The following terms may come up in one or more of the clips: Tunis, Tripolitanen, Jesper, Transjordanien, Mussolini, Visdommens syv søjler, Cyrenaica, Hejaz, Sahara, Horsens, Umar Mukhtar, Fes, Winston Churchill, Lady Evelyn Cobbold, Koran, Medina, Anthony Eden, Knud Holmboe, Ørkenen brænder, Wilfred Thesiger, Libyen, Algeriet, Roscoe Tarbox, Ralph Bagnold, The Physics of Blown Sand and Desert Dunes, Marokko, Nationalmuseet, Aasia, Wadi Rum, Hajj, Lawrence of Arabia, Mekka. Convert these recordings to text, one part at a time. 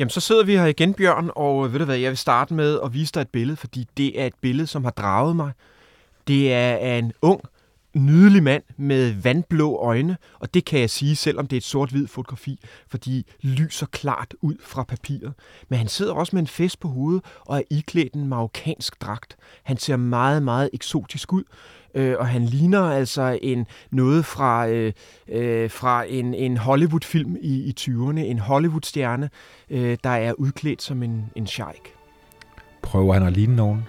Jamen, så sidder vi her igen, Bjørn, og ved du hvad, jeg vil starte med at vise dig et billede, fordi det er et billede, som har draget mig. Det er en ung, nydelig mand med vandblå øjne, og det kan jeg sige, selvom det er et sort-hvid fotografi, fordi lyser klart ud fra papiret. Men han sidder også med en fes på hovedet og er iklædt en marokkansk dragt. Han ser meget, meget eksotisk ud, og han ligner altså noget fra en Hollywood-film i 20'erne, en Hollywood-stjerne, der er udklædt som en sheik. Prøver han at ligne nogen?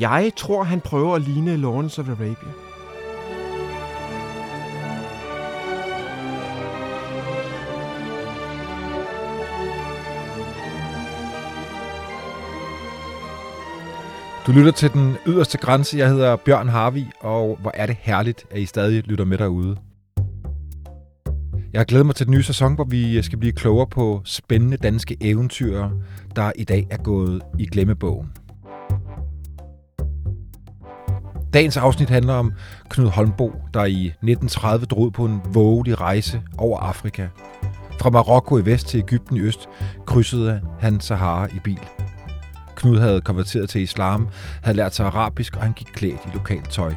Jeg tror, han prøver at ligne Lawrence of Arabia. Du lytter til Den Yderste Grænse. Jeg hedder Bjørn Harvig, og hvor er det herligt, at I stadig lytter med derude. Jeg glæder mig til den nye sæson, hvor vi skal blive klogere på spændende danske eventyr, der i dag er gået i glemmebogen. Dagens afsnit handler om Knud Holmboe, der i 1930 drog på en vovelig rejse over Afrika. Fra Marokko i vest til Ægypten i øst krydsede han Sahara i bil. Knud havde konverteret til islam, havde lært sig arabisk, og han gik klædt i lokalt tøj.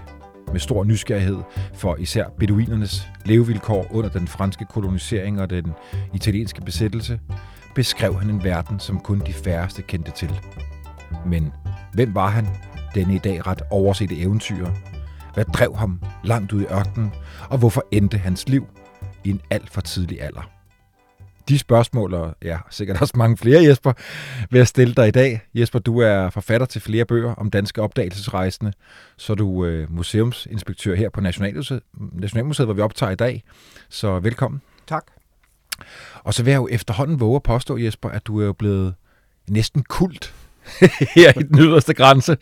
Med stor nysgerrighed for især beduinernes levevilkår under den franske kolonisering og den italienske besættelse, beskrev han en verden, som kun de færreste kendte til. Men hvem var han, denne i dag ret oversete eventyrer? Hvad drev ham langt ud i ørkenen, og hvorfor endte hans liv i en alt for tidlig alder? De spørgsmål, og ja, sikkert også mange flere, Jesper, vil jeg stille dig i dag. Jesper, du er forfatter til flere bøger om danske opdagelsesrejsende, så er du museumsinspektør her på Nationalmuseet, hvor vi optager i dag. Så velkommen. Tak. Og så vil jeg jo efterhånden våge at påstå, Jesper, at du er jo blevet næsten kult her i Den Yderste Grænse.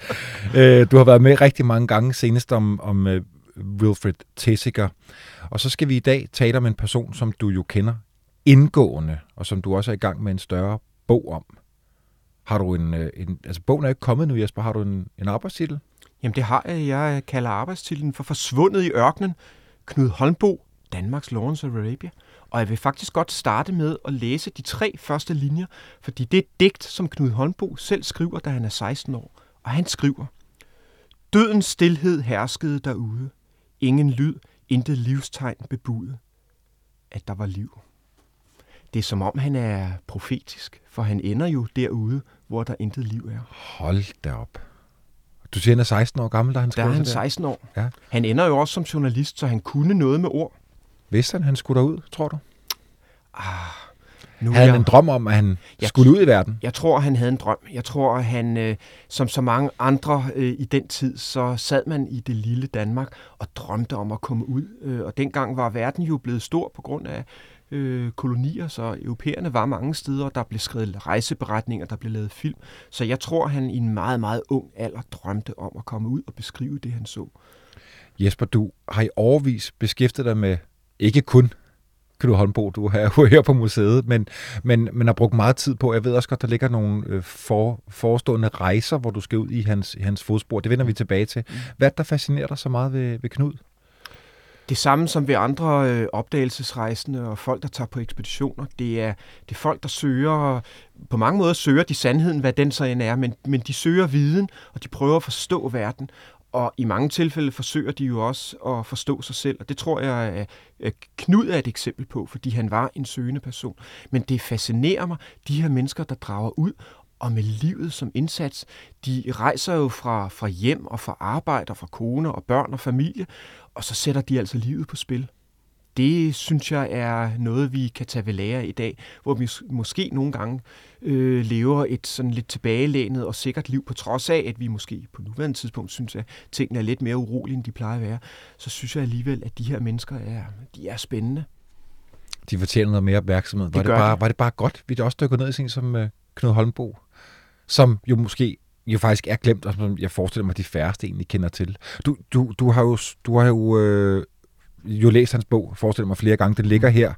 Du har været med rigtig mange gange senest om Wilfred Thesiger. Og så skal vi i dag tale om en person, som du jo kender indgående, og som du også er i gang med en større bog om. Har du altså bogen er ikke kommet nu, Jesper. Har du en arbejdstitel? Jamen det har jeg. Jeg kalder arbejdstitlen for Forsvundet i Ørkenen. Knud Holmboe, Danmarks Lawrence of Arabia. Og jeg vil faktisk godt starte med at læse de 3 første linjer, fordi det er et digt, som Knud Holmboe selv skriver, da han er 16 år. Og han skriver: Dødens stilhed herskede derude. Ingen lyd, intet livstegn bebudet, at der var liv. Det er som om, han er profetisk, for han ender jo derude, hvor der intet liv er. Hold da op. Du siger, han er 16 år gammel, da han skriver det? Der er han 16 år. Ja. Han ender jo også som journalist, så han kunne noget med ord. Vidste han skulle derud, tror du? Havde han en drøm om, at han skulle ud i verden? Jeg tror, han havde en drøm. Jeg tror, at han, som så mange andre i den tid, så sad man i det lille Danmark og drømte om at komme ud. Og dengang var verden jo blevet stor på grund af kolonier, så europæerne var mange steder, der blev skrevet rejseberetninger, der blev lavet film. Så jeg tror, han i en meget, meget ung alder drømte om at komme ud og beskrive det, han så. Jesper, du har i årevis beskæftiget dig med, ikke kun Knud Holmboe, du er her på museet, men har brugt meget tid på. Jeg ved også godt, der ligger nogle forestående rejser, hvor du skal ud i hans fodspor. Det vender vi tilbage til. Hvad der fascinerer dig så meget ved Knud? Det samme som ved andre opdagelsesrejsende og folk, der tager på ekspeditioner. Det er folk, der søger, på mange måder søger de sandheden, hvad den så end er, men de søger viden, og de prøver at forstå verden. Og i mange tilfælde forsøger de jo også at forstå sig selv, og det tror jeg, Knud er et eksempel på, fordi han var en søgende person. Men det fascinerer mig, de her mennesker, der drager ud, og med livet som indsats. De rejser jo fra hjem og fra arbejde og fra koner og børn og familie, og så sætter de altså livet på spil. Det synes jeg er noget, vi kan tage ved lære i dag, hvor vi måske nogle gange lever et sådan lidt tilbagelænet og sikkert liv, på trods af, at vi måske på nuværende tidspunkt synes, at tingene er lidt mere urolige, end de plejer at være. Så synes jeg alligevel, at de her mennesker de er spændende. De fortjener noget mere opmærksomhed. Var det bare godt, vi også dykker ned i sådan som Knud Holmboe, som jo måske faktisk er glemt, og som jeg forestiller mig, de færreste egentlig kender til. Du har jo læst hans bog, forestiller mig, flere gange. Den ligger her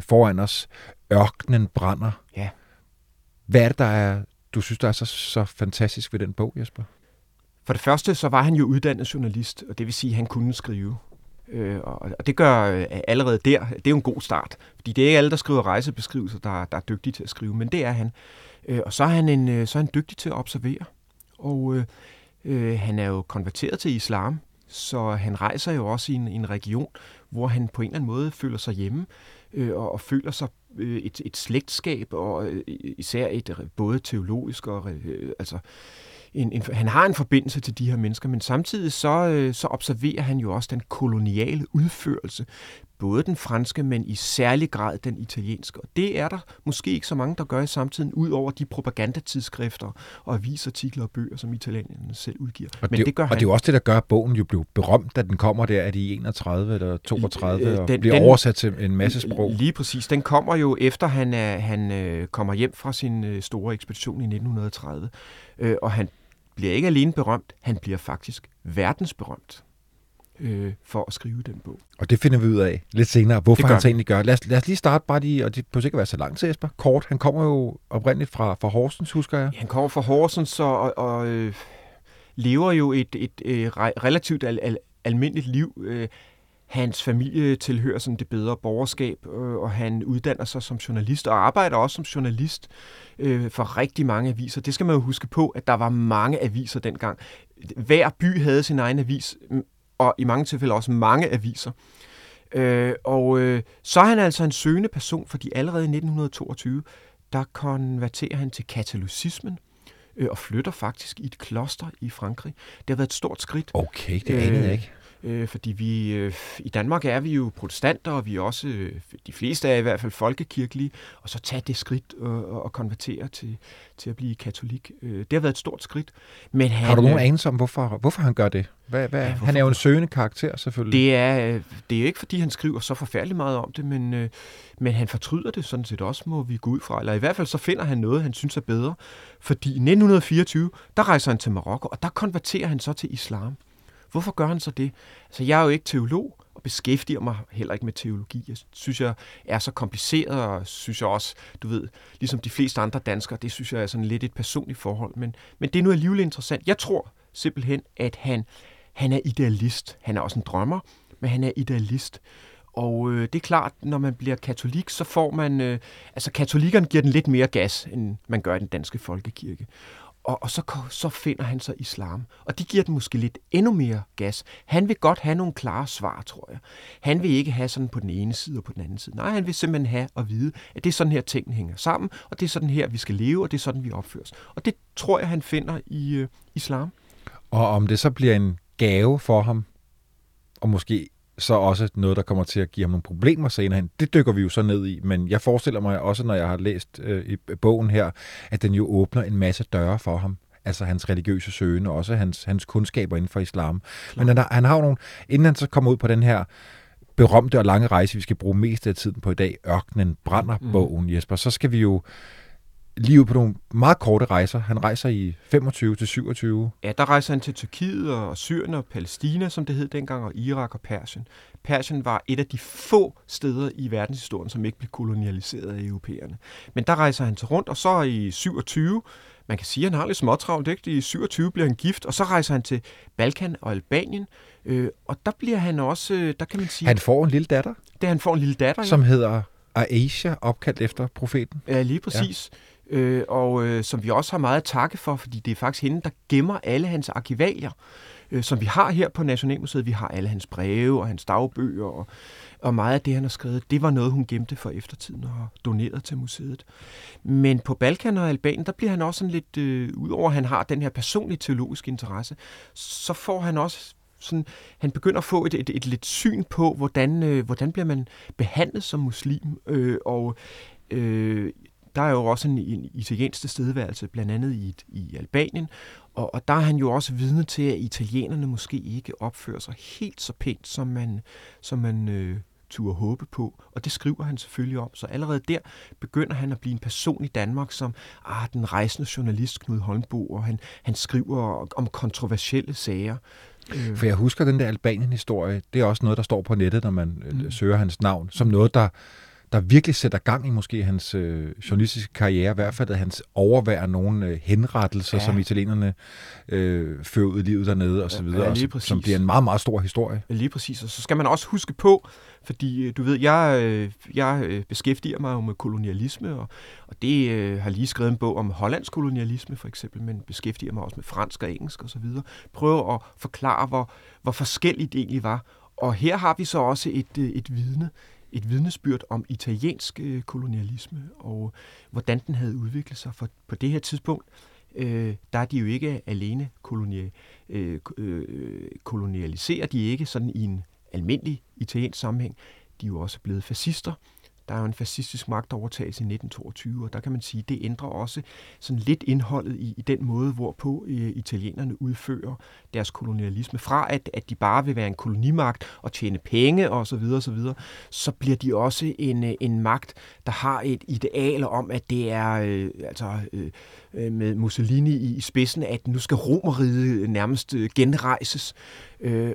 foran os. Ørkenen brænder. Ja. Hvad er det, du synes, der er så fantastisk ved den bog, Jesper? For det første, så var han jo uddannet journalist, og det vil sige, at han kunne skrive. Og det gør allerede der, det er jo en god start, fordi det er ikke alle, der skriver rejsebeskrivelser, der er dygtige til at skrive, men det er han. Og så er han en dygtig til at observere, og han er jo konverteret til islam, så han rejser jo også i en region, hvor han på en eller anden måde føler sig hjemme, og føler sig et slægtskab, og især et både teologisk og... han har en forbindelse til de her mennesker, men samtidig så observerer han jo også den koloniale udførelse, både den franske, men i særlig grad den italienske. Og det er der måske ikke så mange, der gør i samtiden, ud over de propagandatidsskrifter og avisartikler og bøger, som italienerne selv udgiver. Det er jo også det, der gør, at bogen jo blev berømt, da den kommer der, at i 31 eller 32, bliver oversat til en masse sprog. Lige præcis. Den kommer jo efter, han kommer hjem fra sin store ekspedition i 1930, og han bliver ikke alene berømt, han bliver faktisk verdensberømt for at skrive den bog. Og det finder vi ud af lidt senere, hvorfor han så egentlig gør. Lad os lige starte bare lige, og det behøver ikke at være så langt til Jesper, kort. Han kommer jo oprindeligt fra Horsens, husker jeg. Han kommer fra Horsens og lever jo et relativt almindeligt liv. Hans familie tilhører sådan det bedre borgerskab, og han uddanner sig som journalist og arbejder også som journalist for rigtig mange aviser. Det skal man jo huske på, at der var mange aviser dengang. Hver by havde sin egen avis, og i mange tilfælde også mange aviser. Og så er han altså en søgende person, fordi allerede i 1922, der konverterer han til katolicismen, og flytter faktisk i et kloster i Frankrig. Det har været et stort skridt. Okay, det anede jeg ikke. Fordi vi i Danmark er vi jo protestanter, og vi er også, de fleste er i hvert fald folkekirkelige, og så tage det skridt og konvertere til at blive katolik. Det har været et stort skridt. Men han, har du nogen anelse om, hvorfor han gør det? Hvorfor? Han er jo en søgende karakter, selvfølgelig. Det er ikke, fordi han skriver så forfærdeligt meget om det, men han fortryder det sådan set også, må vi gå ud fra. Eller i hvert fald så finder han noget, han synes er bedre. Fordi i 1924, der rejser han til Marokko, og der konverterer han så til islam. Hvorfor gør han så det? Altså, jeg er jo ikke teolog, og beskæftiger mig heller ikke med teologi. Jeg synes, jeg er så kompliceret, og synes jeg også, du ved, ligesom de fleste andre danskere, det synes jeg er sådan lidt et personligt forhold. Men det er nu alligevel interessant. Jeg tror simpelthen, at han er idealist. Han er også en drømmer, men han er idealist. Og det er klart, når man bliver katolik, så får man... katolikkerne giver den lidt mere gas, end man gør i den danske folkekirke. Og så finder han så islam. Og det giver den måske lidt endnu mere gas. Han vil godt have nogle klare svar, tror jeg. Han vil ikke have sådan på den ene side og på den anden side. Nej, han vil simpelthen have at vide, at det er sådan her, tingene hænger sammen, og det er sådan her, vi skal leve, og det er sådan, vi opføres. Og det tror jeg, han finder i islam. Og om det så bliver en gave for ham, og måske så også noget, der kommer til at give ham nogle problemer senere hen. Det dykker vi jo så ned i, men jeg forestiller mig også, når jeg har læst i bogen her, at den jo åbner en masse døre for ham. Altså hans religiøse søgen, og også hans kundskaber inden for islam. Klar. Men han har jo nogle... Inden han så kommer ud på den her berømte og lange rejse, vi skal bruge mest af tiden på i dag, Ørkenen brænder bogen, Jesper, så skal vi jo lige ud på nogle meget korte rejser. Han rejser i 25 til 27. Ja, der rejser han til Tyrkiet og Syrien og Palæstina, som det hed dengang, og Irak og Persien. Persien var et af de få steder i verdenshistorien, som ikke blev kolonialiseret af europæerne. Men der rejser han til rundt, og så i 27, man kan sige, at han har lidt småtravlt, ikke? I 27 bliver han gift, og så rejser han til Balkan og Albanien, og der bliver han også, der kan man sige... Han får en lille datter. Han får en lille datter, som hedder Aasia, opkaldt efter profeten. Ja, lige præcis. Ja. Som vi også har meget at takke for, fordi det er faktisk hende, der gemmer alle hans arkivalier, som vi har her på Nationalmuseet. Vi har alle hans breve og hans dagbøger, og meget af det, han har skrevet, det var noget, hun gemte for eftertiden og har doneret til museet. Men på Balkan og Albanien, der bliver han også sådan lidt, udover at han har den her personlige teologiske interesse, så får han også sådan, han begynder at få et lidt syn på, hvordan bliver man behandlet som muslim, der er jo også en italiensk tilstedeværelse, blandt andet i Albanien, og der er han jo også vidne til, at italienerne måske ikke opfører sig helt så pænt, som man turde håbe på. Og det skriver han selvfølgelig om. Så allerede der begynder han at blive en person i Danmark, som den rejsende journalist Knud Holmboe, og han skriver om kontroversielle sager. For jeg husker den der Albanien-historie, det er også noget, der står på nettet, når man søger hans navn, som noget, der der virkelig sætter gang i måske hans journalistiske karriere, i hvert fald at han overværer nogle henrettelser, som italienerne fører ud i livet dernede og så videre, som bliver en meget, meget stor historie. Lige præcis, og så skal man også huske på, fordi du ved, jeg beskæftiger mig jo med kolonialisme, og det har lige skrevet en bog om hollandsk kolonialisme for eksempel, men beskæftiger mig også med fransk og engelsk og så videre. Prøver at forklare, hvor forskelligt det egentlig var. Og her har vi så også et vidnesbyrd om italiensk kolonialisme, og hvordan den havde udviklet sig. For på det her tidspunkt, der er de jo ikke alene kolonialiserer, de ikke sådan i en almindelig italiensk sammenhæng. De er jo også blevet fascister. Der er jo en fascistisk magtovertagelse i 1922, og der kan man sige, at det ændrer også sådan lidt indholdet i den måde, hvorpå italienerne udfører deres kolonialisme. Fra at de bare vil være en kolonimagt og tjene penge osv., så bliver de også en magt, der har et ideal om, at det er med Mussolini i spidsen, at nu skal Romerriget nærmest genrejses.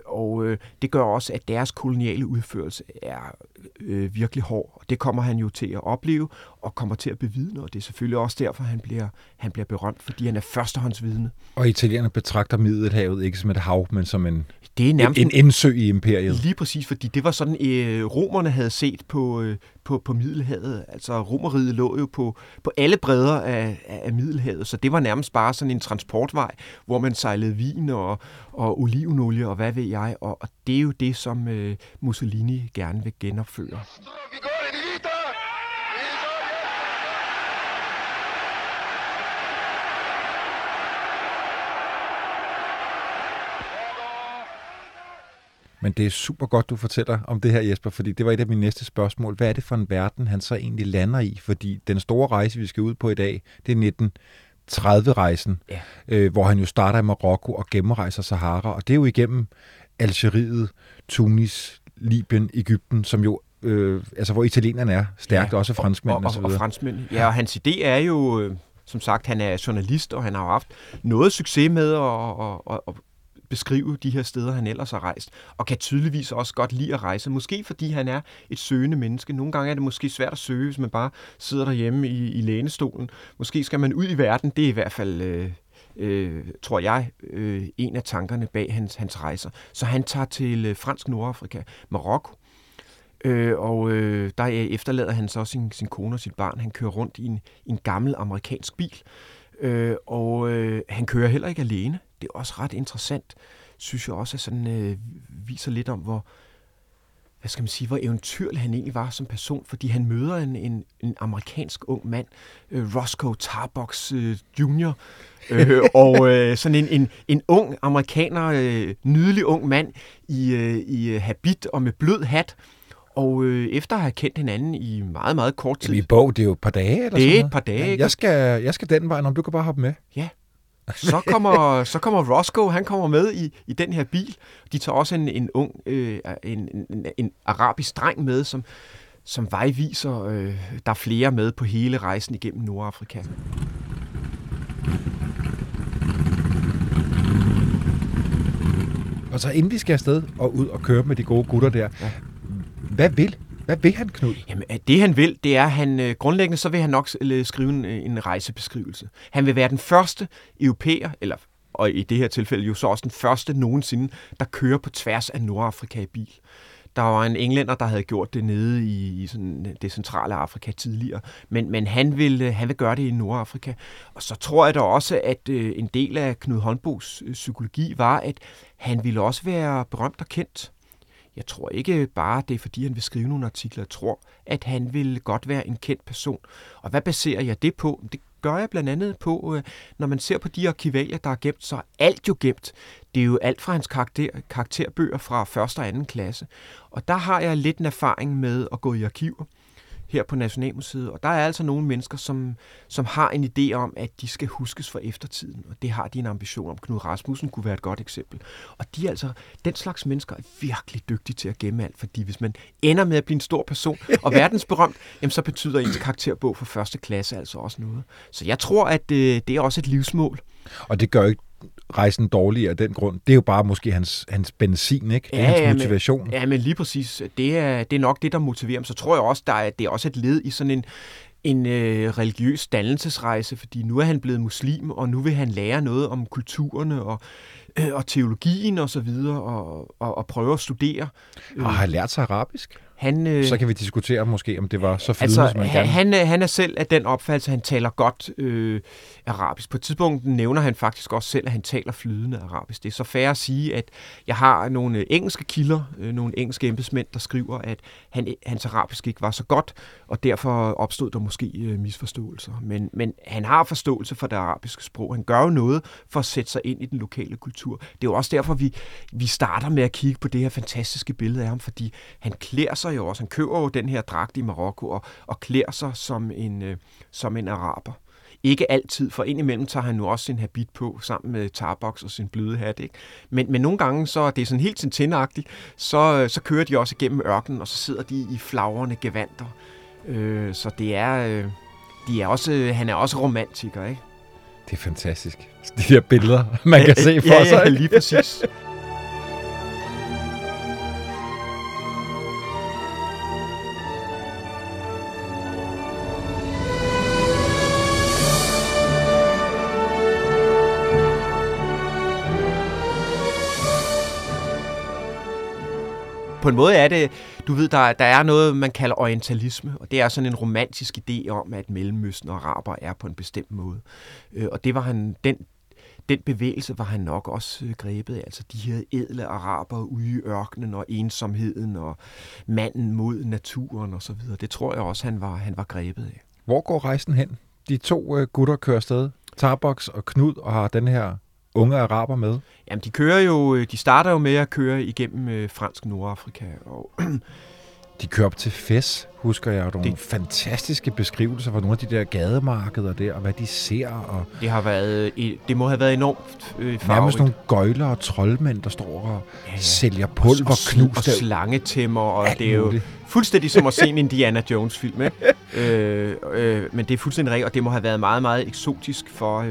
Og det gør også, at deres koloniale udførelse er virkelig hård. Og det kommer han jo til at opleve og kommer til at bevidne, og det er selvfølgelig også derfor, han bliver berømt, fordi han er førstehåndsvidne. Og italienerne betragter Middelhavet ikke som et hav, men som en indsø i imperiet. Lige præcis, fordi det var sådan, romerne havde set på Middelhavet. Altså Romerriget lå jo på alle bredder af Middelhavet, så det var nærmest bare sådan en transportvej, hvor man sejlede vin og olivenolie og hvad ved jeg, og det er jo det, som Mussolini gerne vil genopføre. Men det er super godt, du fortæller om det her, Jesper, fordi det var et af mine næste spørgsmål. Hvad er det for en verden, han så egentlig lander i? Fordi den store rejse, vi skal ud på i dag, det er 1930-rejsen, hvor han jo starter i Marokko og gennemrejser Sahara. Og det er jo igennem Algeriet, Tunis, Libyen, Ægypten, som jo hvor italienerne er stærkt, også franskmændene osv. Og franskmændene. Ja, og hans idé er jo, som sagt, han er journalist, og han har haft noget succes med at beskrive de her steder, han ellers har rejst, og kan tydeligvis også godt lide at rejse. Måske fordi han er et søgende menneske. Nogle gange er det måske svært at søge, hvis man bare sidder derhjemme i lænestolen. Måske skal man ud i verden. Det er i hvert fald, tror jeg, en af tankerne bag hans rejser. Så han tager til fransk Nordafrika, Marokko, og der efterlader han så sin kone og sit barn. Han kører rundt i en gammel amerikansk bil, og han kører heller ikke alene. Det er også ret interessant, synes jeg også, at sådan viser lidt om, hvor eventyrlig han egentlig var som person, fordi han møder en amerikansk ung mand, Roscoe Tarbox Jr., og sådan en ung amerikaner, nydelig ung mand i habit og med blød hat. Og efter at have kendt hinanden i meget, meget kort tid... Jamen, i bog, det er jo et par dage eller sådan noget. Det er et par dage. Jeg skal den vej, om du kan bare hoppe med. Ja. Så kommer Roscoe, han kommer med i den her bil. De tager også en ung, en arabisk dreng med, som vejviser. Der er flere med på hele rejsen igennem Nordafrika. Og så inden vi skal afsted og ud og køre med de gode gutter der, Hvad vil han, Knud? Jamen, det han vil, det er, at han grundlæggende, så vil han nok skrive en rejsebeskrivelse. Han vil være den første europæer, og i det her tilfælde jo så også den første nogensinde, der kører på tværs af Nordafrika i bil. Der var en englænder, der havde gjort det nede i sådan det centrale Afrika tidligere, men han vil gøre det i Nordafrika. Og så tror jeg da også, at en del af Knud Holmboes psykologi var, at han ville også være berømt og kendt. Jeg tror ikke bare, det er fordi, han vil skrive nogle artikler. Jeg tror, at han vil godt være en kendt person. Og hvad baserer jeg det på? Det gør jeg blandt andet på, når man ser på de arkivalier, der er gemt, så er alt jo gemt. Det er jo alt fra hans karakterbøger fra 1. og 2. klasse. Og der har jeg lidt en erfaring med at gå i arkiver her på Nationalmuseet, og der er altså nogle mennesker, som har en idé om, at de skal huskes for eftertiden, og det har de en ambition om. Knud Rasmussen kunne være et godt eksempel. Og de er altså, den slags mennesker er virkelig dygtige til at gemme alt, fordi hvis man ender med at blive en stor person og verdensberømt, jamen så betyder ens karakterbog for 1. klasse altså også noget. Så jeg tror, at det er også et livsmål. Og det gør ikke rejsen dårlig af den grund. Det er jo bare måske hans benzin, ikke? Ja, hans motivation. Men lige præcis. Det er nok det, der motiverer ham. Så tror jeg også, det er også et led i sådan en religiøs dannelsesrejse, fordi nu er han blevet muslim, og nu vil han lære noget om kulturerne og teologien og så videre, og prøve at studere. Og har lært sig arabisk? Så kan vi diskutere måske, om det var så flydende, altså, som man gerne. Han er selv af den opfattelse, han taler godt arabisk. På et tidspunkt nævner han faktisk også selv, at han taler flydende arabisk. Det er så fair at sige, at jeg har nogle engelske kilder, nogle engelske embedsmænd, der skriver, at hans arabisk ikke var så godt, og derfor opstod der måske misforståelser. Men han har forståelse for det arabiske sprog. Han gør jo noget for at sætte sig ind i den lokale kultur. Det er jo også derfor, vi starter med at kigge på det her fantastiske billede af ham, fordi han klæder sig jo også. Han køber jo den her dragt i Marokko og klæder sig som en araber. Ikke altid, for indimellem tager han nu også sin habit på, sammen med Tarbox og sin bløde hat, ikke? Men nogle gange, så det er sådan helt tintinagtigt, så kører de også igennem ørkenen, og så sidder de i flagrende gevanter. Så det er, han er også romantiker, ikke? Det er fantastisk. De her billeder, man kan se for sig. Ja, lige præcis. På en måde er det, du ved, der er noget, man kalder orientalisme, og det er sådan en romantisk idé om, at Mellemøsten og araber er på en bestemt måde. Og det var han, den bevægelse var han nok også grebet af, altså de her ædle araber ude i ørkenen og ensomheden og manden mod naturen og så videre. Det tror jeg også, han var grebet af. Hvor går rejsen hen? De to gutter kører afsted, Tarbox og Knud, og har den her unge araber med? Jamen, de starter jo med at køre igennem fransk Nordafrika. Og de kører op til Fes, husker jeg. Nogle fantastiske beskrivelser fra nogle af de der gademarkeder der, og hvad de ser. Og det har været, det må have været enormt farverigt. Nærmest nogle gøjler og troldmænd, der står og sælger pulver, knust og slangetæmmer, og det er jo fuldstændig som at se en Indiana Jones-film, ikke? Men det er fuldstændig rigtigt, og det må have været meget, meget eksotisk for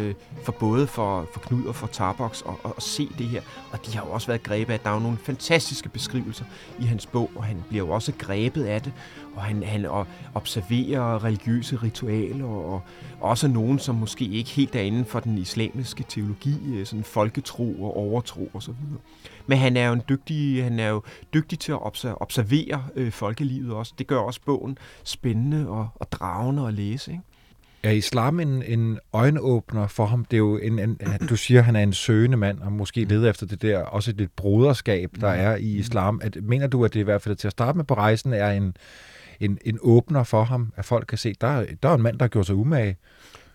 både for Knud og for Tarbox at se det her. Og de har jo også været grebet af, at der er nogle fantastiske beskrivelser i hans bog, og han bliver jo også grebet af det. Og han observerer religiøse ritualer, og også nogen, som måske ikke helt er inden for den islamiske teologi, sådan folketro og overtro osv. Men han er jo dygtig til at observere folkelivet også. Det gør også bogen spændende og dragende at læse, ikke? Er islam en øjenåbner for ham? Det er jo du siger, han er en søgende mand, og måske leder efter det der, også et lidt broderskab, der er i islam. Mener du, at det i hvert fald til at starte med på rejsen er en åbner for ham, at folk kan se, der er en mand, der gjorde sig umage?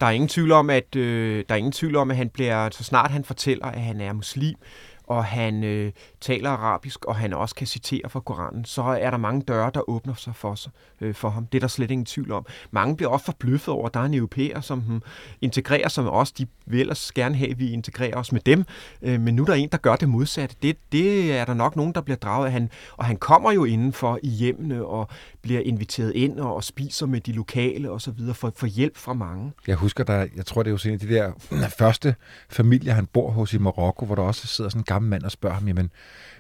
Der er ingen tvivl om, at han bliver, så snart han fortæller, at han er muslim, og han taler arabisk, og han også kan citere fra Koranen, så er der mange døre, der åbner sig for ham. Det er der slet ingen tvivl om. Mange bliver også forbløffet over, at der er en europæer, som integrerer sig med os. De vil ellers gerne have, at vi integrerer os med dem, men nu er der en, der gør det modsatte. Det er der nok nogen, der bliver draget af. Han kommer jo indenfor i hjemmene, og bliver inviteret ind, og spiser med de lokale, og så videre, for hjælp fra mange. Jeg husker, jeg tror, det er jo sådan de der første familier, han bor hos i Marokko, hvor der også sidder sådan en gammel mand og spørger ham, jamen,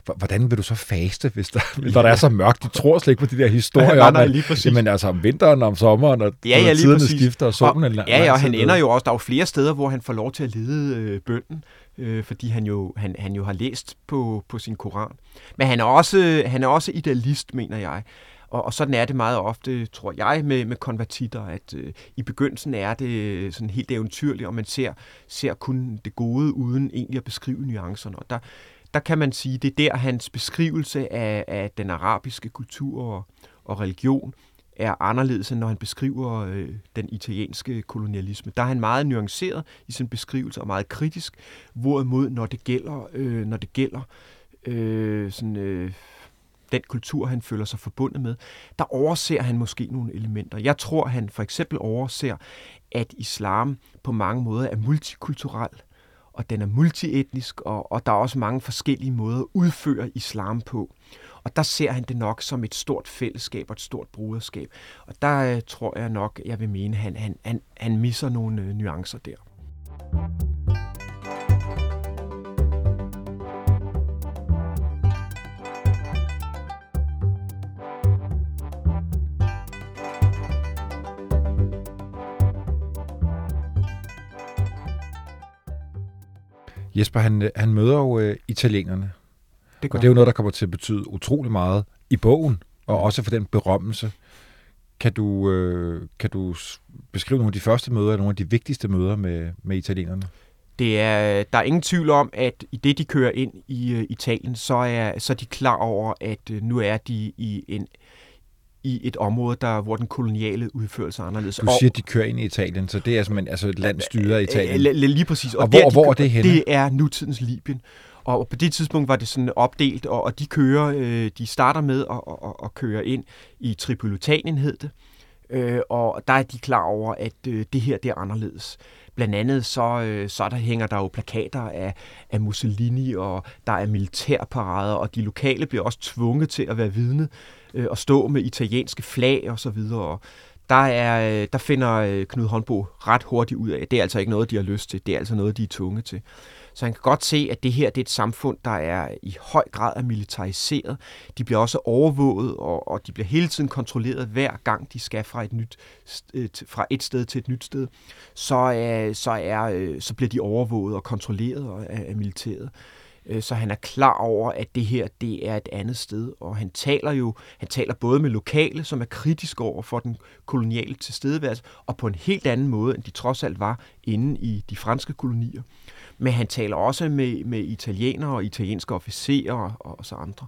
hvordan vil du så faste, hvis der er så mørkt? Du tror slet ikke på de der historier om altså om vinteren, om sommeren, og tiderne skifter, og solen eller andet. Ja, og han ender jo også, der er jo flere steder, hvor han får lov til at lede bønnen, fordi han jo har læst på sin koran. Men han er også idealist, mener jeg. Og sådan er det meget ofte, tror jeg, med konvertitter, at i begyndelsen er det sådan helt eventyrligt, og man ser kun det gode, uden egentlig at beskrive nuancerne. Og der kan man sige, det er der hans beskrivelse af den arabiske kultur og religion er anderledes, end når han beskriver den italienske kolonialisme. Der er han meget nuanceret i sin beskrivelse, og meget kritisk, hvorimod når det gælder den kultur, han føler sig forbundet med, der overser han måske nogle elementer. Jeg tror, han for eksempel overser, at islam på mange måder er multikulturel, og den er multietnisk, og der er også mange forskellige måder at udføre islam på. Og der ser han det nok som et stort fællesskab og et stort broderskab. Og der tror jeg nok, jeg vil mene, han misser nogle nuancer der. Jesper, han møder jo italienerne. Og det er jo noget, der kommer til at betyde utrolig meget i bogen, og også for den berømmelse. Kan du beskrive nogle af de første møder, nogle af de vigtigste møder med italienerne? Der er ingen tvivl om, at i det, de kører ind i Italien, så er de klar over, at nu er de i et område, hvor den koloniale udførelse er anderledes. Du siger, at de kører ind i Italien, så det er simpelthen, altså et land styret af Italien. Lige præcis. Og hvor er det henne? Det er nutidens Libyen. Og på det tidspunkt var det sådan opdelt, og de starter med at køre ind i Tripolitanen, hed det. Og der er de klar over, at det her, det er anderledes. Blandt andet så der hænger der jo plakater af Mussolini, og der er militærparader, og de lokale bliver også tvunget til at være vidne og stå med italienske flag og så videre. Der finder Knud Holmboe ret hurtigt ud af, at det er altså ikke noget, de har lyst til. Det er altså noget, de er tvunget til. Så han kan godt se, at det her, det er et samfund, der er i høj grad er militariseret. De bliver også overvåget, og de bliver hele tiden kontrolleret, hver gang de skal fra et sted til et nyt sted. Så bliver de overvåget og kontrolleret af militæret. Så han er klar over, at det her, det er et andet sted, og han taler både med lokale, som er kritiske over for den koloniale tilstedeværelse, og på en helt anden måde, end de trods alt var inde i de franske kolonier. Men han taler også med italienere og italienske officerer og så andre.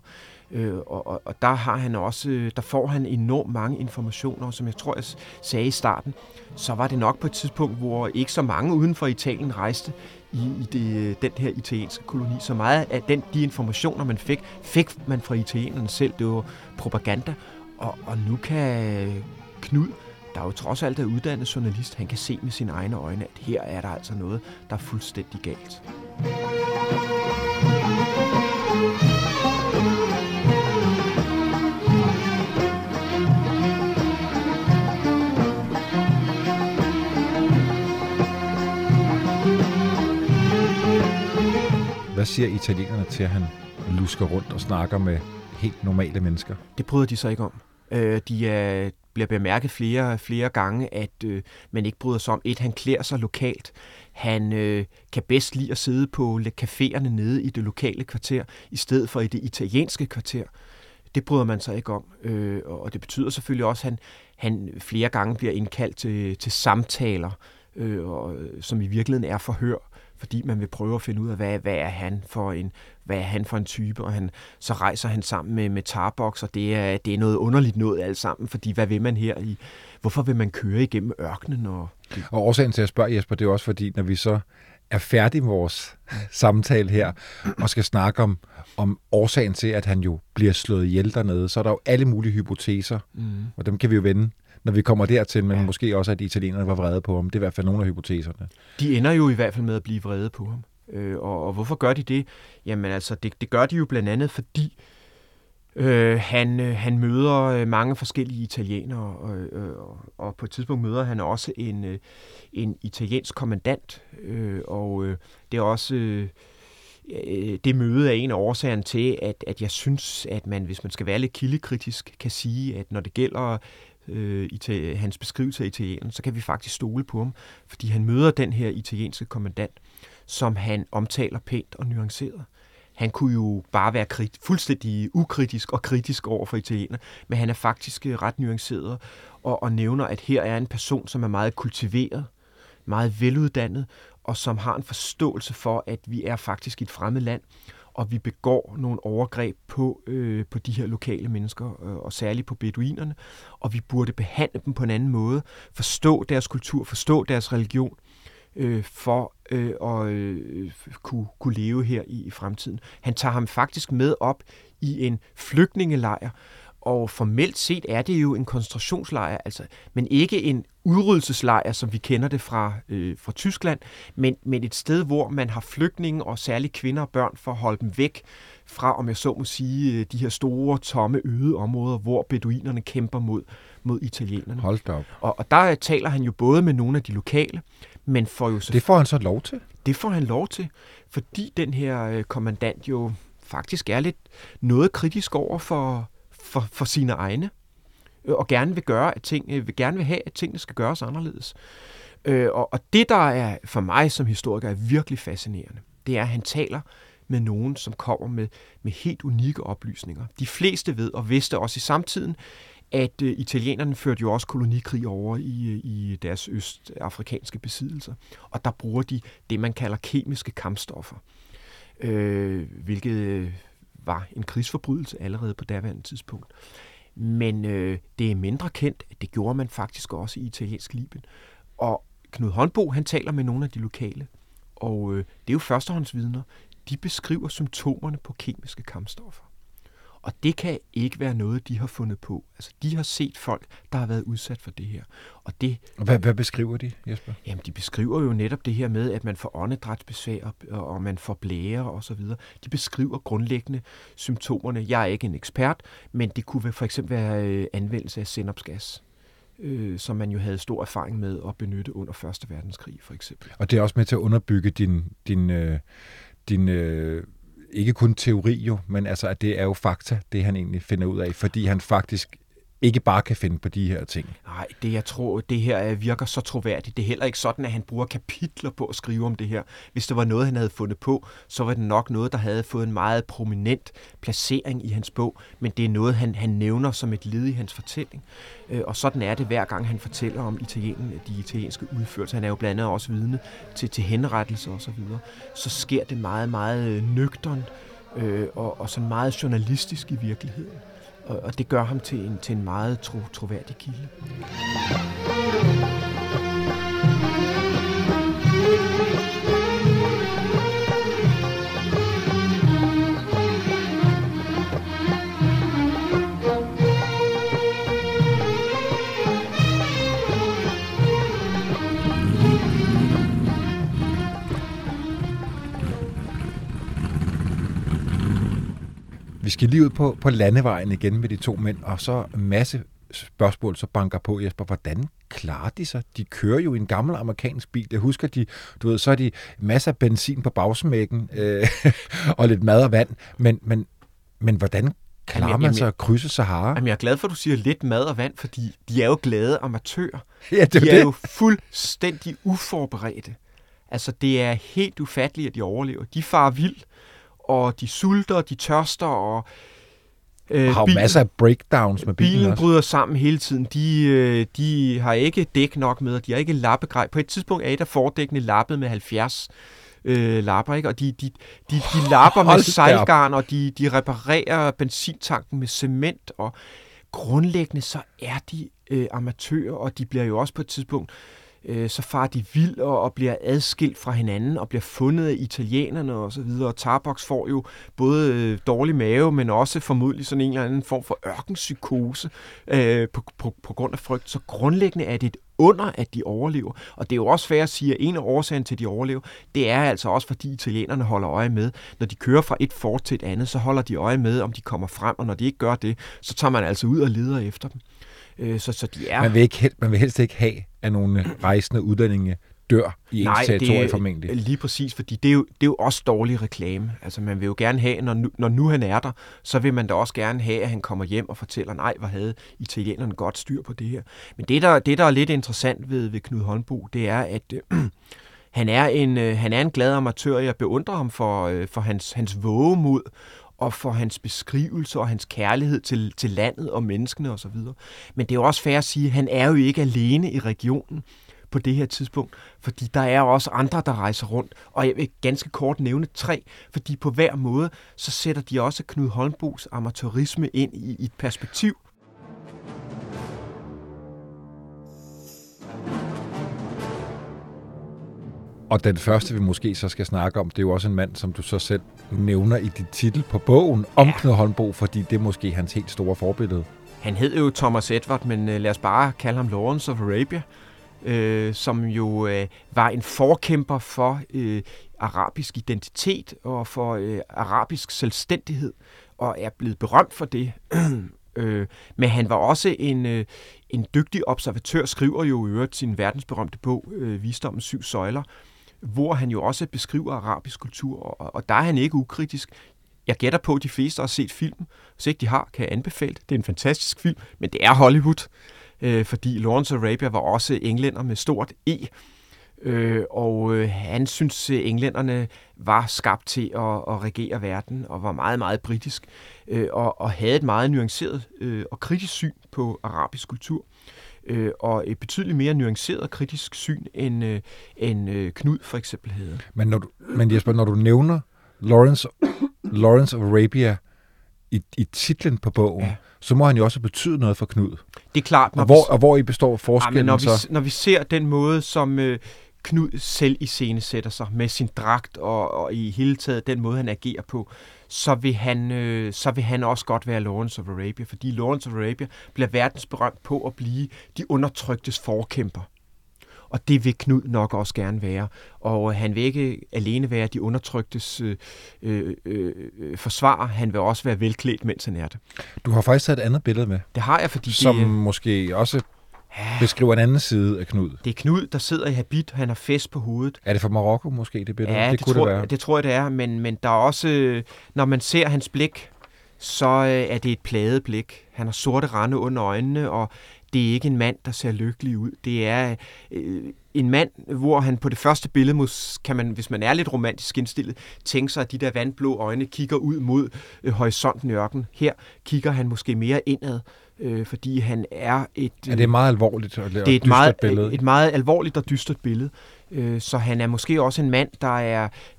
Og der får han enormt mange informationer, og som jeg tror, jeg sagde i starten, så var det nok på et tidspunkt, hvor ikke så mange uden for Italien rejste i den her italienske koloni. Så meget af de informationer, man fik man fra italienerne selv. Det var propaganda. Og nu kan Knud, der jo trods alt er uddannet journalist, han kan se med sine egne øjne, at her er der altså noget, der er fuldstændig galt. Hvad siger italienerne til, at han lusker rundt og snakker med helt normale mennesker? Det bryder de sig ikke om. De bliver bemærket flere gange, at man ikke bryder sig om. Han klæder sig lokalt. Han kan bedst lide at sidde på caféerne nede i det lokale kvarter, i stedet for i det italienske kvarter. Det bryder man sig ikke om. Og det betyder selvfølgelig også, at han flere gange bliver indkaldt til samtaler, som i virkeligheden er forhør, fordi man vil prøve at finde ud af, hvad er han for en type, og så rejser han sammen med Tarbox, og det er noget underligt noget alt sammen, fordi hvad vil man her i? Hvorfor vil man køre igennem ørkenen? Og årsagen til at spørge, Jesper, det er også fordi, når vi så er færdige med vores samtale her, og skal snakke om årsagen til, at han jo bliver slået ihjel dernede, så er der jo alle mulige hypoteser, og dem kan vi jo vende, når vi kommer dertil, men måske også, at italienerne var vrede på ham. Det er i hvert fald nogle af hypoteserne. De ender jo i hvert fald med at blive vrede på ham. Og hvorfor gør de det? Jamen altså, det gør de jo blandt andet, fordi han møder mange forskellige italienere, og på et tidspunkt møder han også en italiensk kommandant, og det er også... Det møde er en af årsagerne til, at jeg synes, at man, hvis man skal være lidt kildekritisk, kan sige, at når det gælder hans beskrivelse af italienerne, så kan vi faktisk stole på ham, fordi han møder den her italienske kommandant, som han omtaler pænt og nuanceret. Han kunne jo bare være fuldstændig ukritisk og kritisk over for italiener, men han er faktisk ret nuanceret og nævner, at her er en person, som er meget kultiveret, meget veluddannet, og som har en forståelse for, at vi er faktisk i et fremmed land, og vi begår nogle overgreb på de her lokale mennesker, og særligt på beduinerne, og vi burde behandle dem på en anden måde, forstå deres kultur, forstå deres religion, for at kunne leve her i fremtiden. Han tager ham faktisk med op i en flygtningelejr, og formelt set er det jo en koncentrationslejr, altså, men ikke en udryddelseslejr, som vi kender det fra Tyskland, men et sted, hvor man har flygtninge og særligt kvinder og børn for at holde dem væk fra, om jeg så må sige, de her store, tomme, øde områder, hvor beduinerne kæmper mod italienerne. Hold da op. Og der taler han jo både med nogle af de lokale, men får jo... Det får han så lov til? Det får han lov til, fordi den her kommandant jo faktisk er lidt noget kritisk over for sine egne, og gerne vil have, at tingene skal gøres anderledes. Og det, der er for mig som historiker, er virkelig fascinerende, det er, at han taler med nogen, som kommer med helt unikke oplysninger. De fleste ved og vidste også i samtiden, at italienerne førte jo også kolonikrig over i deres østafrikanske besiddelser. Og der bruger de det, man kalder kemiske kampstoffer, hvilket var en krigsforbrydelse allerede på daværende tidspunkt. Men det er mindre kendt, at det gjorde man faktisk også i italiensk Libyen. Og Knud Holmboe, han taler med nogle af de lokale, og det er jo førstehåndsvidner. De beskriver symptomerne på kemiske kampstoffer. Og det kan ikke være noget, de har fundet på. Altså, de har set folk, der har været udsat for det her. Hvad beskriver de, Jesper? Jamen, de beskriver jo netop det her med, at man får åndedrætsbesvær, og man får blære osv. De beskriver grundlæggende symptomerne. Jeg er ikke en ekspert, men det kunne for eksempel være anvendelse af sennepsgas, som man jo havde stor erfaring med at benytte under 1. verdenskrig, for eksempel. Og det er også med til at underbygge din ikke kun teori jo, men altså, at det er jo fakta, det han egentlig finder ud af, fordi han faktisk ikke bare kan finde på de her ting. Nej, det jeg tror, det her virker så troværdigt. Det er heller ikke sådan, at han bruger kapitler på at skrive om det her. Hvis det var noget, han havde fundet på, så var det nok noget, der havde fået en meget prominent placering i hans bog, men det er noget, han nævner som et led i hans fortælling. Og sådan er det, hver gang han fortæller om de italienske udførelser. Han er jo blandt andet også vidne til henrettelser og så videre. Så sker det meget, meget nøgtern og så meget journalistisk i virkeligheden. Og det gør ham til en meget troværdig kilde. Vi skal lige ud på landevejen igen med de to mænd, og så en masse spørgsmål, så banker på, Jesper. Hvordan klarer de sig? De kører jo i en gammel amerikansk bil. Jeg husker, så er de masser af benzin på bagsmækken og lidt mad og vand. Men hvordan klarer man sig at krydse Sahara? Jamen, jeg er glad for, at du siger lidt mad og vand, fordi de er jo glade amatører. Ja, det er jo fuldstændig uforberedte. Altså, det er helt ufatteligt, at de overlever. De farer vild. Og de sulter, de tørster, og har masser af breakdowns med bilen også. Bryder sammen hele tiden. De har ikke dæk nok med, og de har ikke lappegrej. På et tidspunkt er et af fordækkene lappet med 70 lapper, ikke? Og de lapper med sejlgarn, og de reparerer benzintanken med cement, og grundlæggende så er de amatører, og de bliver jo også på et tidspunkt, så farer de vild og bliver adskilt fra hinanden og bliver fundet af italienerne og så videre. Og Tarbox får jo både dårlig mave, men også formodentlig sådan en eller anden form for ørkenpsykose på grund af frygt. Så grundlæggende er det et under, at de overlever. Og det er jo også fair at sige, at en af årsagen til, at de overlever, det er altså også, fordi italienerne holder øje med. Når de kører fra et fort til et andet, så holder de øje med, om de kommer frem, og når de ikke gør det, så tager man altså ud og leder efter dem. Så de er... Man vil helst ikke have, at nogle rejsende udlændinge dør i ens territorie formentlig. Nej, lige præcis, fordi det er jo også dårlig reklame. Altså, man vil jo gerne have, når nu han er der, så vil man da også gerne have, at han kommer hjem og fortæller, nej, hvor havde italienerne godt styr på det her. Men det, der er lidt interessant ved Knud Holmboe, det er, at han er en glad amatør, og jeg beundrer ham for hans vovemod, og for hans beskrivelser og hans kærlighed til landet og menneskene osv. Men det er jo også fair at sige, at han er jo ikke alene i regionen på det her tidspunkt, fordi der er også andre, der rejser rundt. Og jeg vil ganske kort nævne 3, fordi på hver måde, så sætter de også Knud Holmboes amatørisme ind i et perspektiv. Og den første, vi måske så skal snakke om, det er jo også en mand, som du så selv nævner i dit titel på bogen om Knud Holmboe, fordi det er måske hans helt store forbillede. Han hed jo Thomas Edward, men lad os bare kalde ham Lawrence of Arabia, som jo var en forkæmper for arabisk identitet og for arabisk selvstændighed, og er blevet berømt for det. Men han var også en dygtig observatør, skriver jo i øvrigt sin verdensberømte bog, Visdommens syv søjler, hvor han jo også beskriver arabisk kultur, og der er han ikke ukritisk. Jeg gætter på, at de fleste har set filmen. Hvis ikke de har, kan jeg anbefale det. Det er en fantastisk film, men det er Hollywood, fordi Lawrence of Arabia var også englænder med stort E, Og han synes, englænderne var skabt til at regere verden og var meget, meget britisk og havde et meget nuanceret og kritisk syn på arabisk kultur. Og et betydeligt mere nuanceret kritisk syn end Knud for eksempel havde. Men Jesper, når du nævner Lawrence of Arabia i titlen på bogen, ja, så må han jo også betyde noget for Knud. Det er klart. Hvor I består forskellen, ja, men når vi ser den måde, som Knud selv iscenesætter sig med sin dragt og i hele taget den måde, han agerer på, så vil han også godt være Lawrence of Arabia, fordi Lawrence of Arabia bliver verdensberømt på at blive de undertryktes forkæmper. Og det vil Knud nok også gerne være. Og han vil ikke alene være de undertryktes forsvarer, han vil også være velklædt, mens han er det. Du har faktisk taget et andet billede med. Det har jeg, fordi som det, måske også beskriver en anden side af Knud. Det er Knud, der sidder i habit, han har fest på hovedet. Er det fra Marokko måske, det billede? Ja, det tror jeg, det er. Men der er også, når man ser hans blik, så er det et plaget blik. Han har sorte rande under øjnene, og det er ikke en mand, der ser lykkelig ud. Det er en mand, hvor han på det første billede, kan man, hvis man er lidt romantisk indstillet, tænke sig, at de der vandblå øjne kigger ud mod horisonten i ørkenen. Her kigger han måske mere indad, fordi han er et... Ja, det er meget alvorligt og dystert billede. Det er et meget alvorligt og dystert billede. Så han er måske også en mand, der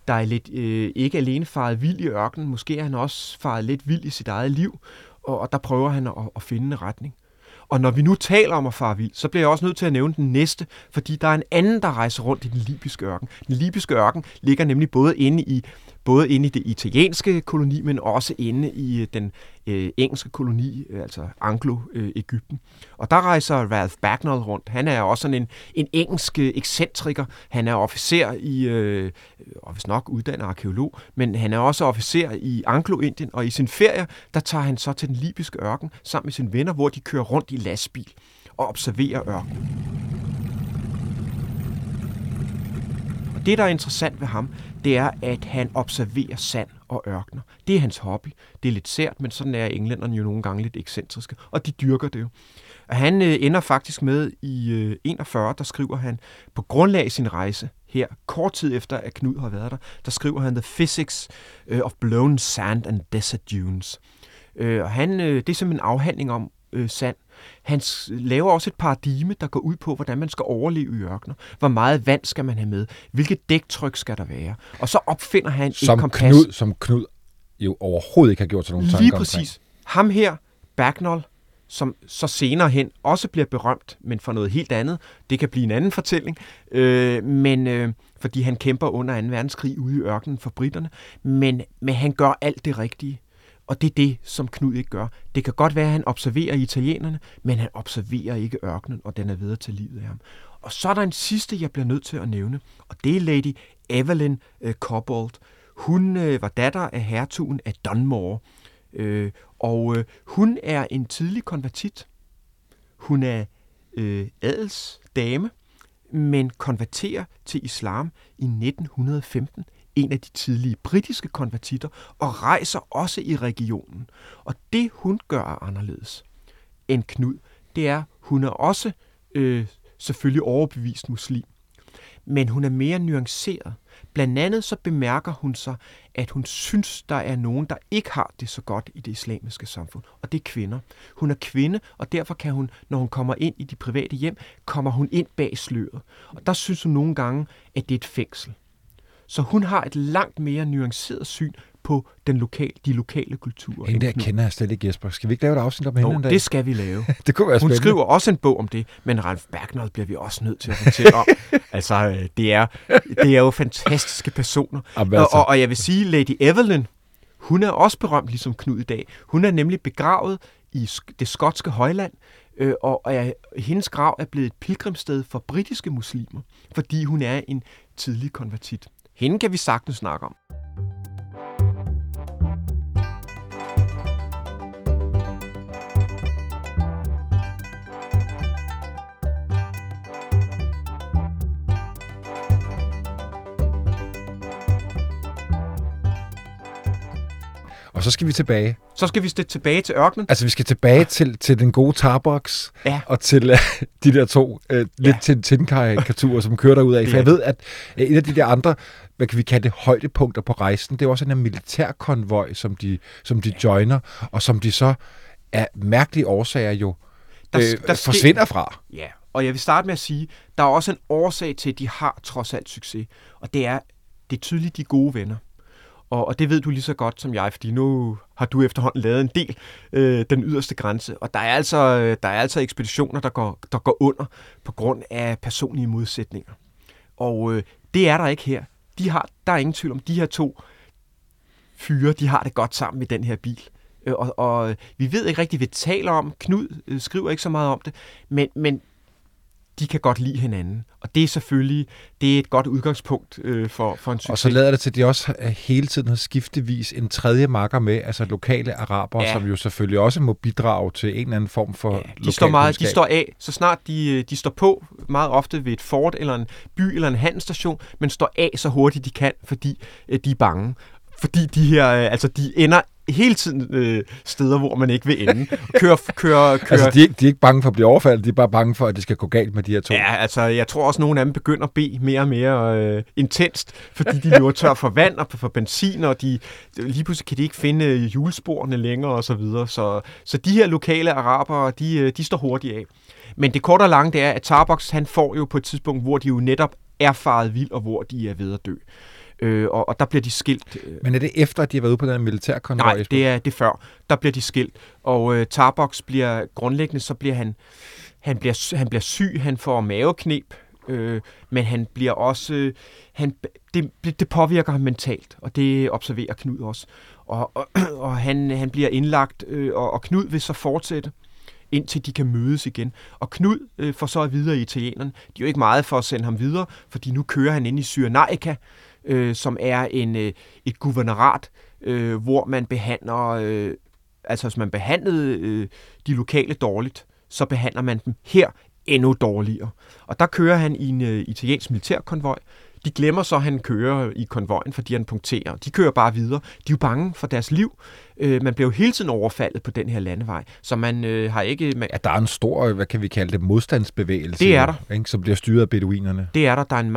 er lidt ikke alene faret vild i ørkenen. Måske er han også faret lidt vild i sit eget liv, og der prøver han at finde en retning. Og når vi nu taler om at fare vild, så bliver jeg også nødt til at nævne den næste, fordi der er en anden, der rejser rundt i den libyske ørken. Den libyske ørken ligger nemlig både inde i det italienske koloni, men også inde i den engelske koloni, altså Anglo-Ægypten. Og der rejser Ralph Bagnold rundt. Han er også sådan en engelsk ekscentriker. Han er officer og hvis nok uddannet arkeolog, men han er også officer i Anglo-Indien, og i sin ferie, der tager han så til den libyske ørken sammen med sine venner, hvor de kører rundt i lastbil og observerer ørkenen. Og det, der er interessant ved ham, det er, at han observerer sand og ørkener. Det er hans hobby. Det er lidt sært, men sådan er englænderne jo nogle gange lidt ekscentriske, og de dyrker det jo. Og han ender faktisk med i 41, der skriver han på grundlag af sin rejse her, kort tid efter, at Knud har været der skriver han The Physics of Blown Sand and Desert Dunes. Og han, det er simpelthen en afhandling om sand. Han laver også et paradigme, der går ud på, hvordan man skal overleve i ørkener. Hvor meget vand skal man have med? Hvilket dæktryk skal der være? Og så opfinder han et kompas. Som Knud jo overhovedet ikke har gjort sig nogen tanker. Lige præcis. Ham her, Bagnold, som så senere hen også bliver berømt, men for noget helt andet. Det kan blive en anden fortælling, fordi han kæmper under 2. verdenskrig ude i ørkenen for briterne. Men han gør alt det rigtige. Og det er det, som Knud ikke gør. Det kan godt være, at han observerer italienerne, men han observerer ikke ørkenen, og den er videre til livet af ham. Og så er der en sidste, jeg bliver nødt til at nævne, og det er Lady Evelyn Cobbold. Hun var datter af hertugen af Dunmore, og hun er en tidlig konvertit. Hun er adelsdame, men konverterer til islam i 1915. En af de tidlige britiske konvertitter, og rejser også i regionen. Og det, hun gør anderledes end Knud, det er, hun er også selvfølgelig overbevist muslim, men hun er mere nuanceret. Blandt andet så bemærker hun sig, at hun synes, der er nogen, der ikke har det så godt i det islamiske samfund, og det er kvinder. Hun er kvinde, og derfor kan hun, når hun kommer ind i de private hjem, kommer hun ind bag sløret. Og der synes hun nogle gange, at det er et fængsel. Så hun har et langt mere nuanceret syn på de lokale kulturer. Hende der kender jeg slet ikke, Jesper. Skal vi ikke lave et afsnit om hende en dag? Det skal vi lave. Det kunne være spændende. Hun skriver også en bog om det, men Ralph Bagnold bliver vi også nødt til at fortælle om. Altså, det er jo fantastiske personer. Og jeg vil sige, Lady Evelyn, hun er også berømt ligesom Knud i dag. Hun er nemlig begravet i det skotske højland, og hendes grav er blevet et pilgrimsted for britiske muslimer, fordi hun er en tidlig konvertit. Hende kan vi sagtens snakke om. Og så skal vi tilbage. Så skal vi tilbage til ørkenen. Altså, vi skal tilbage til den gode Tarbox, ja, og til de der to lidt tinkarikaturer, som kører derudad. For jeg ved, at et af de der andre, hvad kan vi kalde det, højdepunkter på rejsen, det er også en militærkonvoj, som de joiner, og som de så af mærkelige årsager jo der forsvinder fra. Ja, og jeg vil starte med at sige, der er også en årsag til, at de har trods alt succes, og det er tydeligt de gode venner. Og det ved du lige så godt som jeg, fordi nu har du efterhånden lavet en del den yderste grænse. Og der er altså ekspeditioner, der går under på grund af personlige modsætninger. Og det er der ikke her. Der er ingen tvivl om, de her to fyre, de har det godt sammen i den her bil. Og vi ved ikke rigtig, hvad vi taler om. Knud skriver ikke så meget om det, men de kan godt lide hinanden. Og det er selvfølgelig et godt udgangspunkt for en succes. Og så lader det til, at de også hele tiden har skiftevis en tredje makker med, altså lokale araber, som jo selvfølgelig også må bidrage til en eller anden form for de står af, så snart de står på, meget ofte ved et fort eller en by eller en handelsstation, men står af så hurtigt de kan, fordi de er bange. Fordi de her, de ender hele tiden steder, hvor man ikke vil ende. Kører. Altså, de er ikke bange for at blive overfaldet, de er bare bange for, at det skal gå galt med de her to. Ja, altså, jeg tror også, nogle af dem begynder at bede mere og mere intenst, fordi de løber tør for vand og for benzin, og lige pludselig kan de ikke finde hjulsporene længere og så videre. Så de her lokale arabere, de står hurtigt af. Men det korte og lange, det er, at Tarbox, han får jo på et tidspunkt, hvor de jo netop er faret vild, og hvor de er ved at dø. Og der bliver de skilt. Men er det efter, at de har været ude på den militærkonvoj? Nej, det er før. Der bliver de skilt. Og Tarbox bliver grundlæggende, så bliver han bliver syg, han får mavekneb, men han bliver også... Det påvirker ham mentalt, og det observerer Knud også. Og han bliver indlagt, og Knud vil så fortsætte, indtil de kan mødes igen. Og Knud får så videre italienerne. De er jo ikke meget for at sende ham videre, fordi nu kører han ind i Cyrenaica, som er et guvernerat, hvor man behandler, hvis man behandlede de lokale dårligt, så behandler man dem her endnu dårligere. Og der kører han i en italiensk militærkonvoj. De glemmer så, at han kører i konvojen, fordi han punkterer. De kører bare videre. De er jo bange for deres liv. Man bliver jo hele tiden overfaldet på den her landevej, så man har ikke... der er en stor, hvad kan vi kalde det, modstandsbevægelse. Det er der. Ikke, som bliver styret af beduinerne. Det er der. Der er en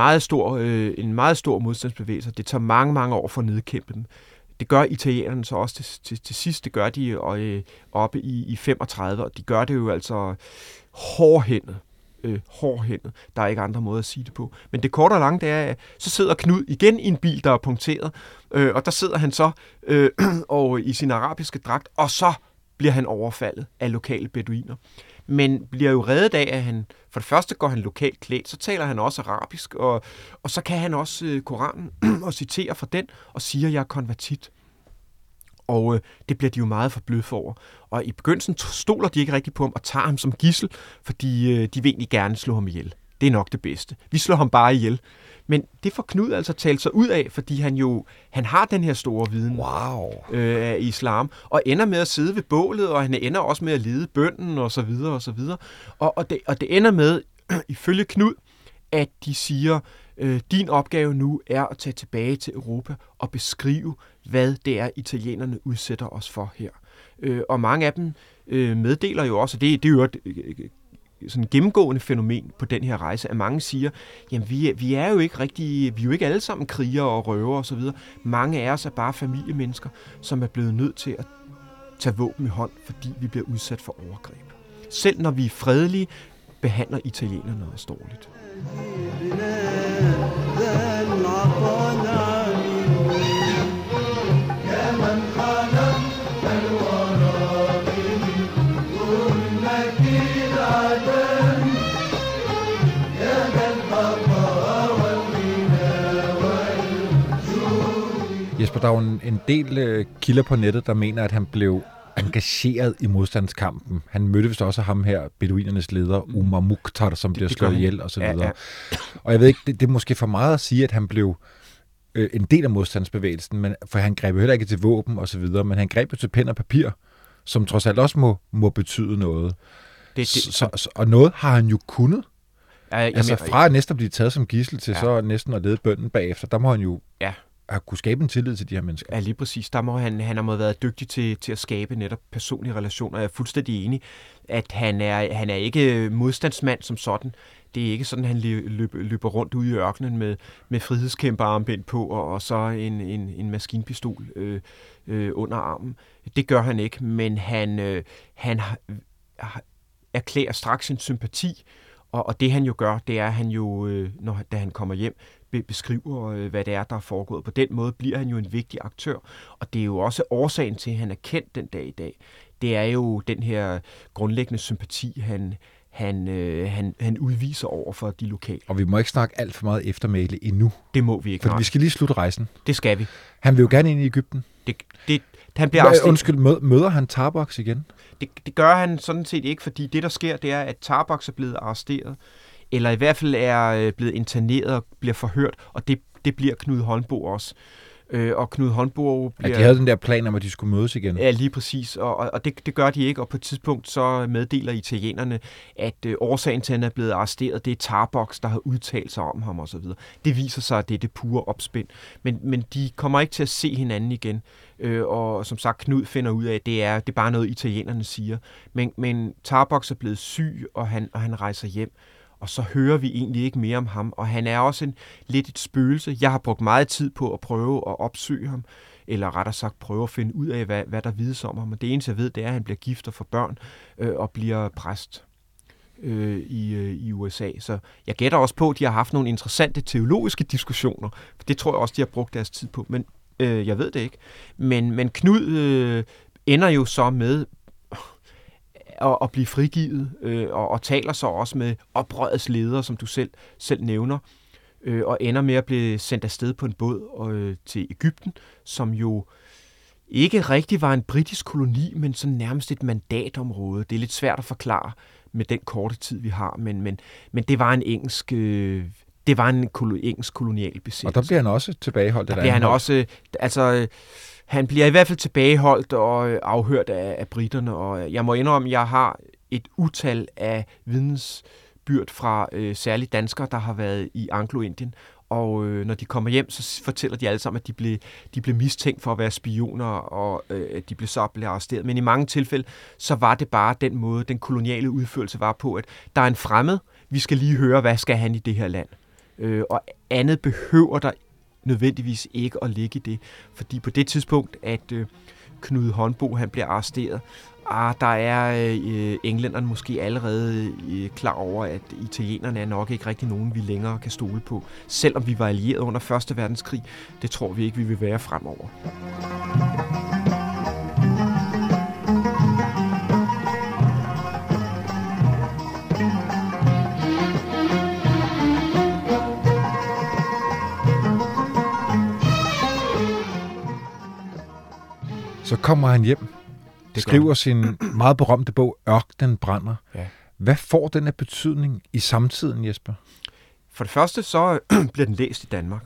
meget stor modstandsbevægelse. Det tager mange, mange år for at nedkæmpe dem. Det gør italienerne så også til sidst. Det gør de oppe i 35, og de gør det jo altså hårdhændet. Der er ikke andre måder at sige det på. Men det korte og lange, det er, at så sidder Knud igen i en bil, der er punkteret, og der sidder han så og i sin arabiske dragt, og så bliver han overfaldet af lokale beduiner. Men bliver jo reddet af, at han, for det første går han lokalt klædt, så taler han også arabisk, og så kan han også Koranen og citerer fra den, og siger, jeg er konvertit. Og det bliver de jo meget forbløffet over. Og i begyndelsen stoler de ikke rigtig på ham og tager ham som gidsel, fordi de vil egentlig gerne slå ham ihjel. Det er nok det bedste. Vi slår ham bare ihjel. Men det får Knud altså talt sig ud af, fordi han har den her store viden af islam, og ender med at sidde ved bålet, og han ender også med at lede bønnen, og så videre, og så videre. Og det ender med, ifølge Knud, at de siger, din opgave nu er at tage tilbage til Europa og beskrive, hvad det er, italienerne udsætter os for her. Og mange af dem meddeler jo også, og det er jo et sådan gennemgående fænomen på den her rejse, at mange siger, jamen vi er jo ikke alle sammen krigere og røvere og så videre. Mange af os er bare familiemennesker, som er blevet nødt til at tage våben i hånd, fordi vi bliver udsat for overgreb. Selv når vi er fredelige, behandler italienerne os dårligt. Jesper, der er jo en del kilder på nettet, der mener, at han blev engageret i modstandskampen. Han mødte vist også ham her, beduinernes leder, Umar Mukhtar, som bliver slået ihjel og så videre. Ja. Og jeg ved ikke, det er måske for meget at sige, at han blev en del af modstandsbevægelsen, men, for han greb jo heller ikke til våben og så videre, men han greb jo til pen og papir, som trods alt også må betyde noget. Og noget har han jo kunnet. Fra næsten at blive taget som gidsel til så næsten at lede bønnen bagefter, der må han jo at kunne skabe en tillid til de her mennesker. Ja, lige præcis. Der må han har været dygtig til at skabe netop personlige relationer. Jeg er fuldstændig enig, at han er ikke modstandsmand som sådan. Det er ikke sådan, han løber rundt ude i ørkenen med frihedskæmperarmbind på og så en maskinpistol under armen. Det gør han ikke, men han erklærer straks sin sympati, og det han jo gør, det er, at han jo, da han kommer hjem, beskriver, hvad det er, der er foregået. På den måde bliver han jo en vigtig aktør, og det er jo også årsagen til, at han er kendt den dag i dag. Det er jo den her grundlæggende sympati, han udviser over for de lokale. Og vi må ikke snakke alt for meget eftermæle endnu. Det må vi ikke. For vi skal lige slutte rejsen. Det skal vi. Han vil jo gerne ind i Egypten. Han bliver arrestet. Undskyld, møder han Tarbox igen? Det gør han sådan set ikke, fordi det, der sker, det er, at Tarbox er blevet arresteret, eller i hvert fald er blevet interneret og bliver forhørt, og det bliver Knud Holmboe også. Og Knud Holmboe bliver... Ja, de havde den der plan om, at de skulle mødes igen. Ja, lige præcis, og det gør de ikke, og på et tidspunkt så meddeler italienerne, at årsagen til, at han er blevet arresteret, det er Tarbox, der har udtalt sig om ham osv. Det viser sig, at det er det pure opspind. Men de kommer ikke til at se hinanden igen, og som sagt, Knud finder ud af, at det er bare noget, italienerne siger. Men Tarbox er blevet syg, og han rejser hjem. Og så hører vi egentlig ikke mere om ham, og han er også lidt et spøgelse. Jeg har brugt meget tid på at prøve at opsøge ham, eller rettere sagt prøve at finde ud af, hvad der vides om ham. Og det eneste, jeg ved, det er, at han bliver gift og får børn og bliver præst i USA. Så jeg gætter også på, at de har haft nogle interessante teologiske diskussioner. Det tror jeg også, de har brugt deres tid på, men jeg ved det ikke. Men Knud ender jo så med... og blive frigivet, og taler så også med oprørets ledere, som du selv nævner, og ender med at blive sendt afsted på en båd til Ægypten, som jo ikke rigtig var en britisk koloni, men sådan nærmest et mandatområde. Det er lidt svært at forklare med den korte tid, vi har, men det var en engelsk... Det var en engelsk kolonial besættelse. Og der bliver han også tilbageholdt? Der bliver han også... Altså, han bliver i hvert fald tilbageholdt og afhørt af briterne, og jeg må indrømme, at jeg har et utal af vidensbyrd fra særligt danskere, der har været i Anglo-Indien, og når de kommer hjem, så fortæller de alle sammen, at de blev mistænkt for at være spioner, og de blev så arresteret. Men i mange tilfælde, så var det bare den måde, den koloniale udførelse var på, at der er en fremmed, vi skal lige høre, hvad skal han i det her land? Og andet behøver der nødvendigvis ikke at ligge i det. Fordi på det tidspunkt, at Knud Holmboe han bliver arresteret, der er englænderne måske allerede klar over, at italienerne er nok ikke rigtig nogen, vi længere kan stole på. Selvom vi var allieret under 1. verdenskrig, det tror vi ikke, vi vil være fremover. Så kommer han hjem, skriver sin meget berømte bog, Ørkenen brænder. Ja. Hvad får den af betydning i samtiden, Jesper? For det første, så bliver den læst i Danmark.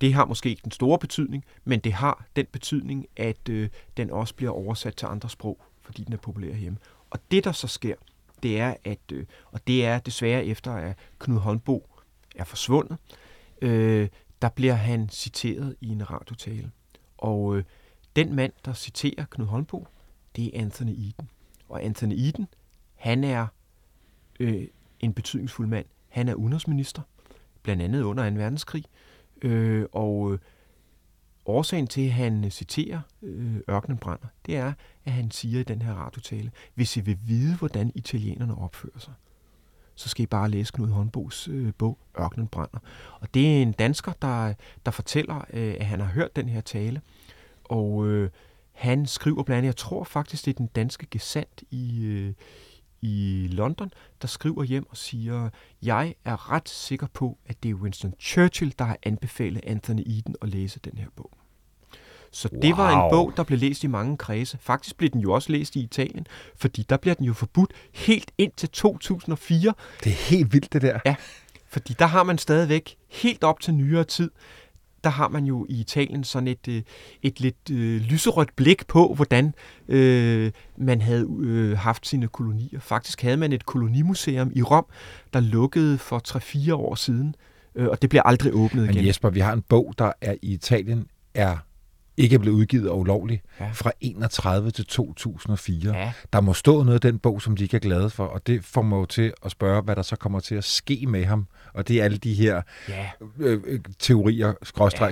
Det har måske ikke den store betydning, men det har den betydning, at den også bliver oversat til andre sprog, fordi den er populær hjemme. Og det, der så sker, det er, at, og det er desværre efter, at Knud Holmboe er forsvundet, der bliver han citeret i en radiotale. Og den mand, der citerer Knud Holmboe, det er Anthony Eden. Og Anthony Eden, han er en betydningsfuld mand. Han er udenrigsminister, blandt andet under 2. verdenskrig. Og årsagen til, at han citerer Ørkenen brænder, det er, at han siger i den her radiotale, hvis I vil vide, hvordan italienerne opfører sig, så skal I bare læse Knud Holmboes bog, Ørkenen brænder. Og det er en dansker, der fortæller, at han har hørt den her tale, og han skriver blandt andet, jeg tror faktisk, det er den danske gesandt i London, der skriver hjem og siger, jeg er ret sikker på, at det er Winston Churchill, der har anbefalet Anthony Eden at læse den her bog. Så wow. Det var en bog, der blev læst i mange kredse. Faktisk blev den jo også læst i Italien, fordi der bliver den jo forbudt helt indtil 2004. Det er helt vildt, det der. Ja, fordi der har man stadigvæk helt op til nyere tid, der har man jo i Italien sådan et lidt lyserødt blik på, hvordan man havde haft sine kolonier. Faktisk havde man et kolonimuseum i Rom, der lukkede for 3-4 år siden, og det bliver aldrig åbnet igen. Men Jesper, vi har en bog, der er i Italien er ikke blevet udgivet og ulovlig, ja, fra 31 til 2004. Ja. Der må stå noget af den bog, som de ikke er glade for, og det får mig til at spørge, hvad der så kommer til at ske med ham. Og det er alle de her teorier,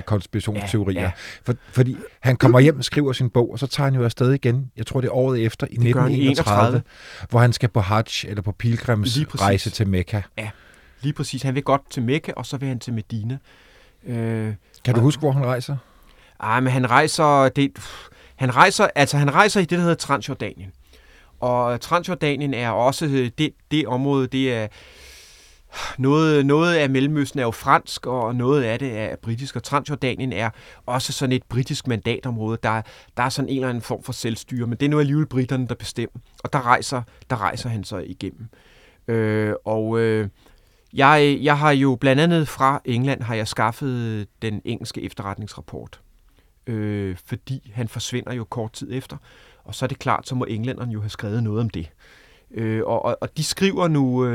konspirationsteorier. Ja. Fordi han kommer hjem og skriver sin bog, og så tager han jo afsted igen, jeg tror det er året efter, i 1931, hvor han skal på Hajj, eller på pilgrimsrejse til Mekka. Ja, lige præcis. Han vil godt til Mekka, og så vil han til Medina. Kan du huske, hvor han rejser? Ej, men han rejser i det, der hedder Transjordanien. Og Transjordanien er også det område, det er noget af Mellemøsten er jo fransk, og noget af det er britisk, og Transjordanien er også sådan et britisk mandatområde. Der er sådan en eller anden form for selvstyre, men det er nu alligevel britterne, der bestemmer. Og der rejser han så igennem. Jeg har jo blandt andet fra England, har jeg skaffet den engelske efterretningsrapport. Fordi han forsvinder jo kort tid efter, og så er det klart, så må englænderne jo have skrevet noget om det. Og de skriver nu,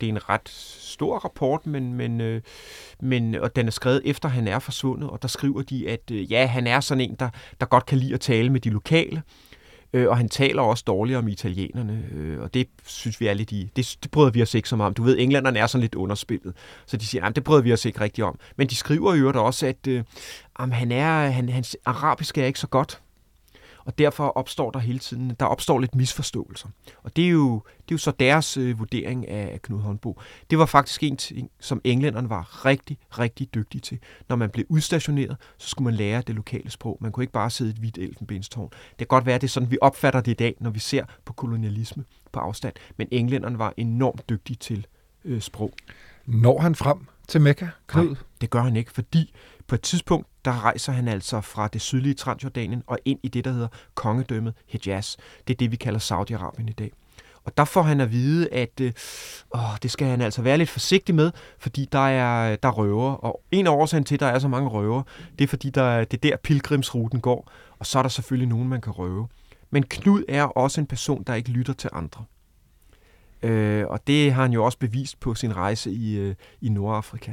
det er en ret stor rapport, men og den er skrevet efter, han er forsvundet, og der skriver de, at han er sådan en, der godt kan lide at tale med de lokale, og han taler også dårligere om italienerne, og det synes vi er lidt i... Det bryder vi os ikke så meget om. Du ved, englænderne er sådan lidt underspillet, så de siger, nej, det bryder vi os ikke rigtig om. Men de skriver jo da også, at hans arabiske er ikke så godt, og derfor opstår der hele tiden... Der opstår lidt misforståelser. Og det er jo så deres vurdering af Knud Holmboe. Det var faktisk en ting, som englænderne var rigtig, rigtig dygtige til. Når man blev udstationeret, så skulle man lære det lokale sprog. Man kunne ikke bare sidde i et hvidt elfenbenstårn. Det kan godt være, at det er sådan, vi opfatter det i dag, når vi ser på kolonialisme på afstand. Men englænderne var enormt dygtige til sprog. Når han frem til Mekka, Knud? Nej, det gør han ikke, fordi på et tidspunkt, der rejser han altså fra det sydlige Transjordanien og ind i det, der hedder kongedømmet Hejaz. Det er det, vi kalder Saudi-Arabien i dag. Og der får han at vide, at det skal han altså være lidt forsigtig med, fordi der er røver. Og en af årsagen til, at der er så mange røver, det er fordi, det er der pilgrimsruten går, og så er der selvfølgelig nogen, man kan røve. Men Knud er også en person, der ikke lytter til andre. Og det har han jo også bevist på sin rejse i Nordafrika.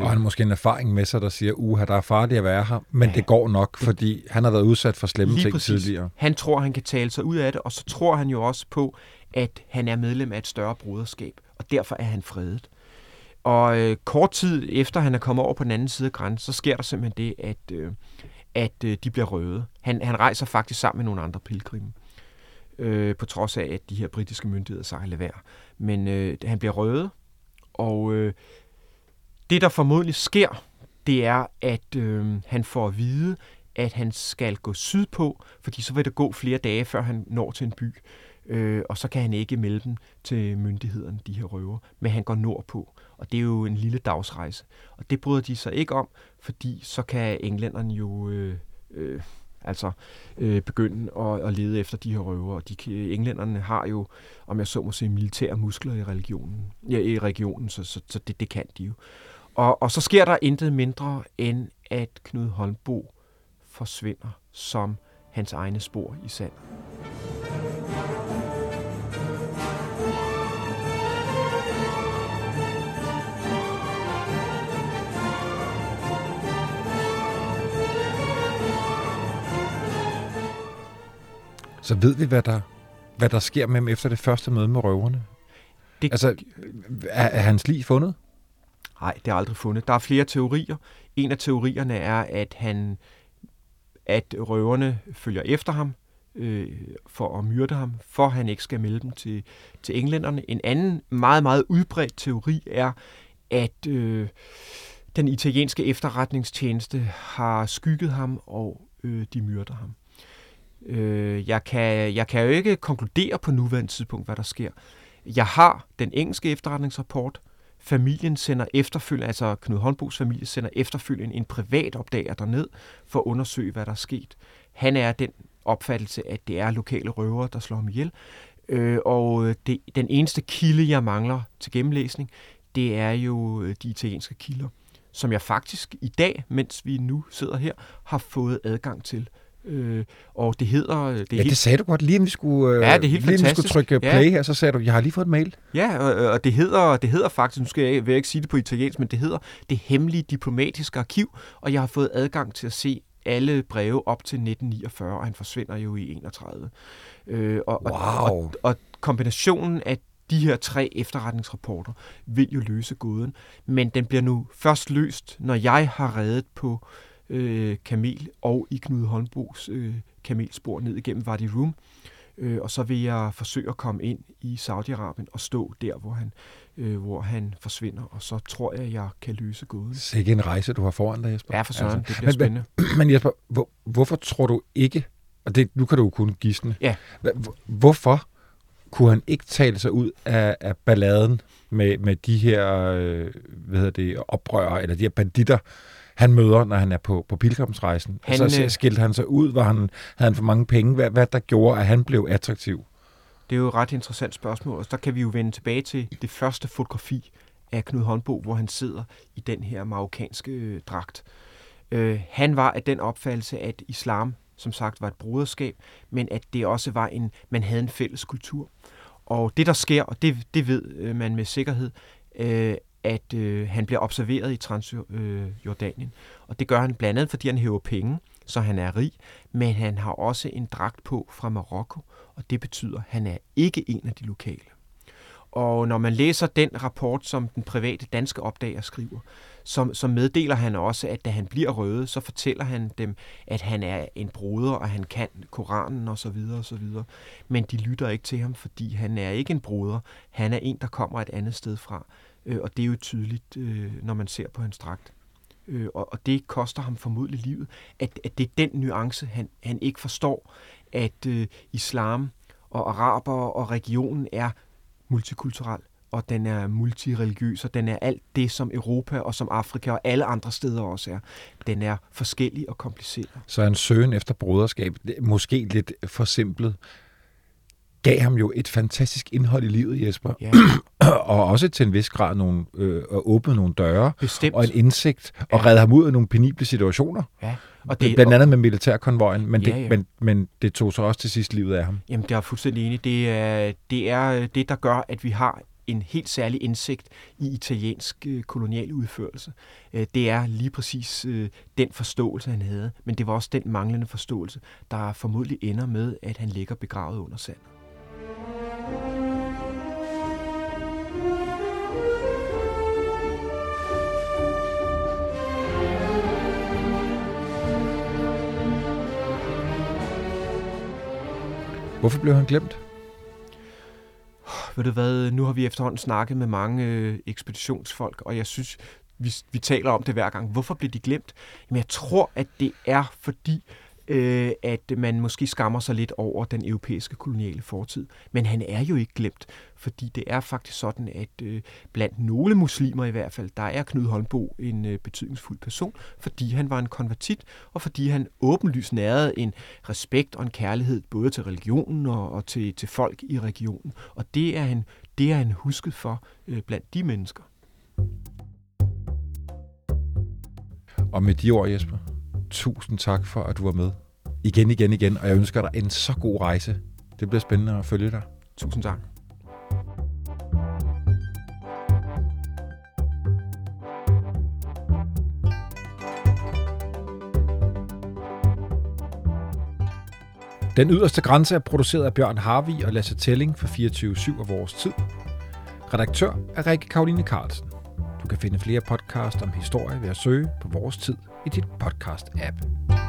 Og han måske en erfaring med sig, der siger, der er farligt at være her, men det går nok, fordi han har været udsat for slemme ting tidligere. Han tror, han kan tale sig ud af det, og så tror han jo også på, at han er medlem af et større broderskab, og derfor er han fredet. Og kort tid efter, han er kommet over på den anden side af grænsen, så sker der simpelthen det, at de bliver røvet. Han rejser faktisk sammen med nogle andre pilgrimme, på trods af, at de her britiske myndigheder så lade være. Men han bliver røvet, og... Det, der formodentlig sker, det er, at han får at vide, at han skal gå sydpå, fordi så vil det gå flere dage, før han når til en by, og så kan han ikke melde dem til myndighederne, de her røver, men han går nordpå, og det er jo en lille dagsrejse. Og det bryder de sig ikke om, fordi så kan englænderne jo begynde at lede efter de her røver, og englænderne har jo, om jeg så må sige, militære muskler i regionen, så det kan de jo. Og så sker der intet mindre, end at Knud Holmboe forsvinder som hans egne spor i sand. Så ved vi, hvad der sker med ham efter det første møde med røverne? Er hans lig fundet? Nej, det er aldrig fundet. Der er flere teorier. En af teorierne er, at røverne følger efter ham for at myrde ham, for han ikke skal melde dem til englænderne. En anden meget, meget udbredt teori er, at den italienske efterretningstjeneste har skygget ham, og de myrder ham. Jeg kan jo ikke konkludere på nuværende tidspunkt, hvad der sker. Jeg har den engelske efterretningsrapport. Familien sender efterfølgende, altså Knud Holmboes familie sender efterfølgende en privat opdager derned for at undersøge, hvad der er sket. Han er den opfattelse, at det er lokale røvere, der slår ham ihjel. Og den eneste kilde, jeg mangler til gennemlæsning, det er jo de italienske kilder, som jeg faktisk i dag, mens vi nu sidder her, har fået adgang til. Og det hedder... Det sagde du godt, lige inden vi skulle, trykke play her, så sagde du, jeg har lige fået et mail. Ja, og det hedder faktisk, nu skal jeg ikke sige det på italiensk, men det hedder Det Hemmelige Diplomatiske Arkiv, og jeg har fået adgang til at se alle breve op til 1949, og han forsvinder jo i 31. Og kombinationen af de her tre efterretningsrapporter vil jo løse gåden, men den bliver nu først løst, når jeg har reddet på kamel og i Knud Holmboes kamelspor ned igennem Wadi Rum. Og så vil jeg forsøge at komme ind i Saudi-Arabien og stå der, hvor han forsvinder. Og så tror jeg, jeg kan løse gåden. Sikke en rejse, du har foran dig, Jesper. Ja, for sådan, altså. Det bliver spændende. Men Jesper, hvorfor tror du ikke, og det, nu kan du jo kun gisne, ja. Hvorfor kunne han ikke tale sig ud af balladen med de her oprørere, eller de her banditter, han møder, når han er på pilgrimsrejsen? Så skilte han sig ud, havde han for mange penge? Hvad der gjorde, at han blev attraktiv? Det er jo et ret interessant spørgsmål, og der kan vi jo vende tilbage til det første fotografi af Knud Holmboe, hvor han sidder i den her marokkanske dragt. Han var af den opfattelse, at islam, som sagt, var et broderskab, men at det også var man havde en fælles kultur. Og det, der sker, og det ved man med sikkerhed, at han bliver observeret i Transjordanien. Og det gør han blandt andet, fordi han hæver penge, så han er rig, men han har også en dragt på fra Marokko, og det betyder, at han er ikke en af de lokale. Og når man læser den rapport, som den private danske opdager skriver, så meddeler han også, at da han bliver røde, så fortæller han dem, at han er en broder, og han kan Koranen osv. Men de lytter ikke til ham, fordi han er ikke en broder. Han er en, der kommer et andet sted fra. Og det er jo tydeligt, når man ser på hans dragt. Og det koster ham formodentlig livet, at det er den nuance, han ikke forstår, at islam og araber og regionen er multikulturel, og den er multireligiøs, og den er alt det, som Europa og som Afrika og alle andre steder også er. Den er forskellig og kompliceret. Så en søgen efter broderskab, måske lidt forsimplet, gav ham jo et fantastisk indhold i livet, Jesper. Ja. Og også til en vis grad åbne nogle døre. Bestemt. Og en indsigt, og redde ham ud af nogle penible situationer. Ja. Og det, blandt andet med militærkonvojen, men det tog så også til sidst livet af ham. Jamen, det er fuldstændig enig. Det er det, der gør, at vi har en helt særlig indsigt i italiensk kolonial udførelse. Det er lige præcis den forståelse, han havde, men det var også den manglende forståelse, der formodentlig ender med, at han ligger begravet under sand. Hvorfor blev han glemt? Ved du hvad, nu har vi efterhånden snakket med mange ekspeditionsfolk, og jeg synes, vi taler om det hver gang. Hvorfor blev de glemt? Men jeg tror, at det er fordi, at man måske skammer sig lidt over den europæiske koloniale fortid. Men han er jo ikke glemt, fordi det er faktisk sådan, at blandt nogle muslimer i hvert fald, der er Knud Holmboe en betydningsfuld person, fordi han var en konvertit, og fordi han åbenlyst nærede en respekt og en kærlighed både til religionen og til folk i regionen. Og det er han husket for blandt de mennesker. Og med de ord, Jesper, tusind tak for, at du var med. Igen, og jeg ønsker dig en så god rejse. Det bliver spændende at følge dig. Tusind tak. Den yderste grænse er produceret af Bjørn Harvig og Lasse Telling for 24/7 af Vores Tid. Redaktør er Rikke Karoline Carlsen. Du kan finde flere podcasts om historie ved at søge på Vores Tid i dit podcast-app.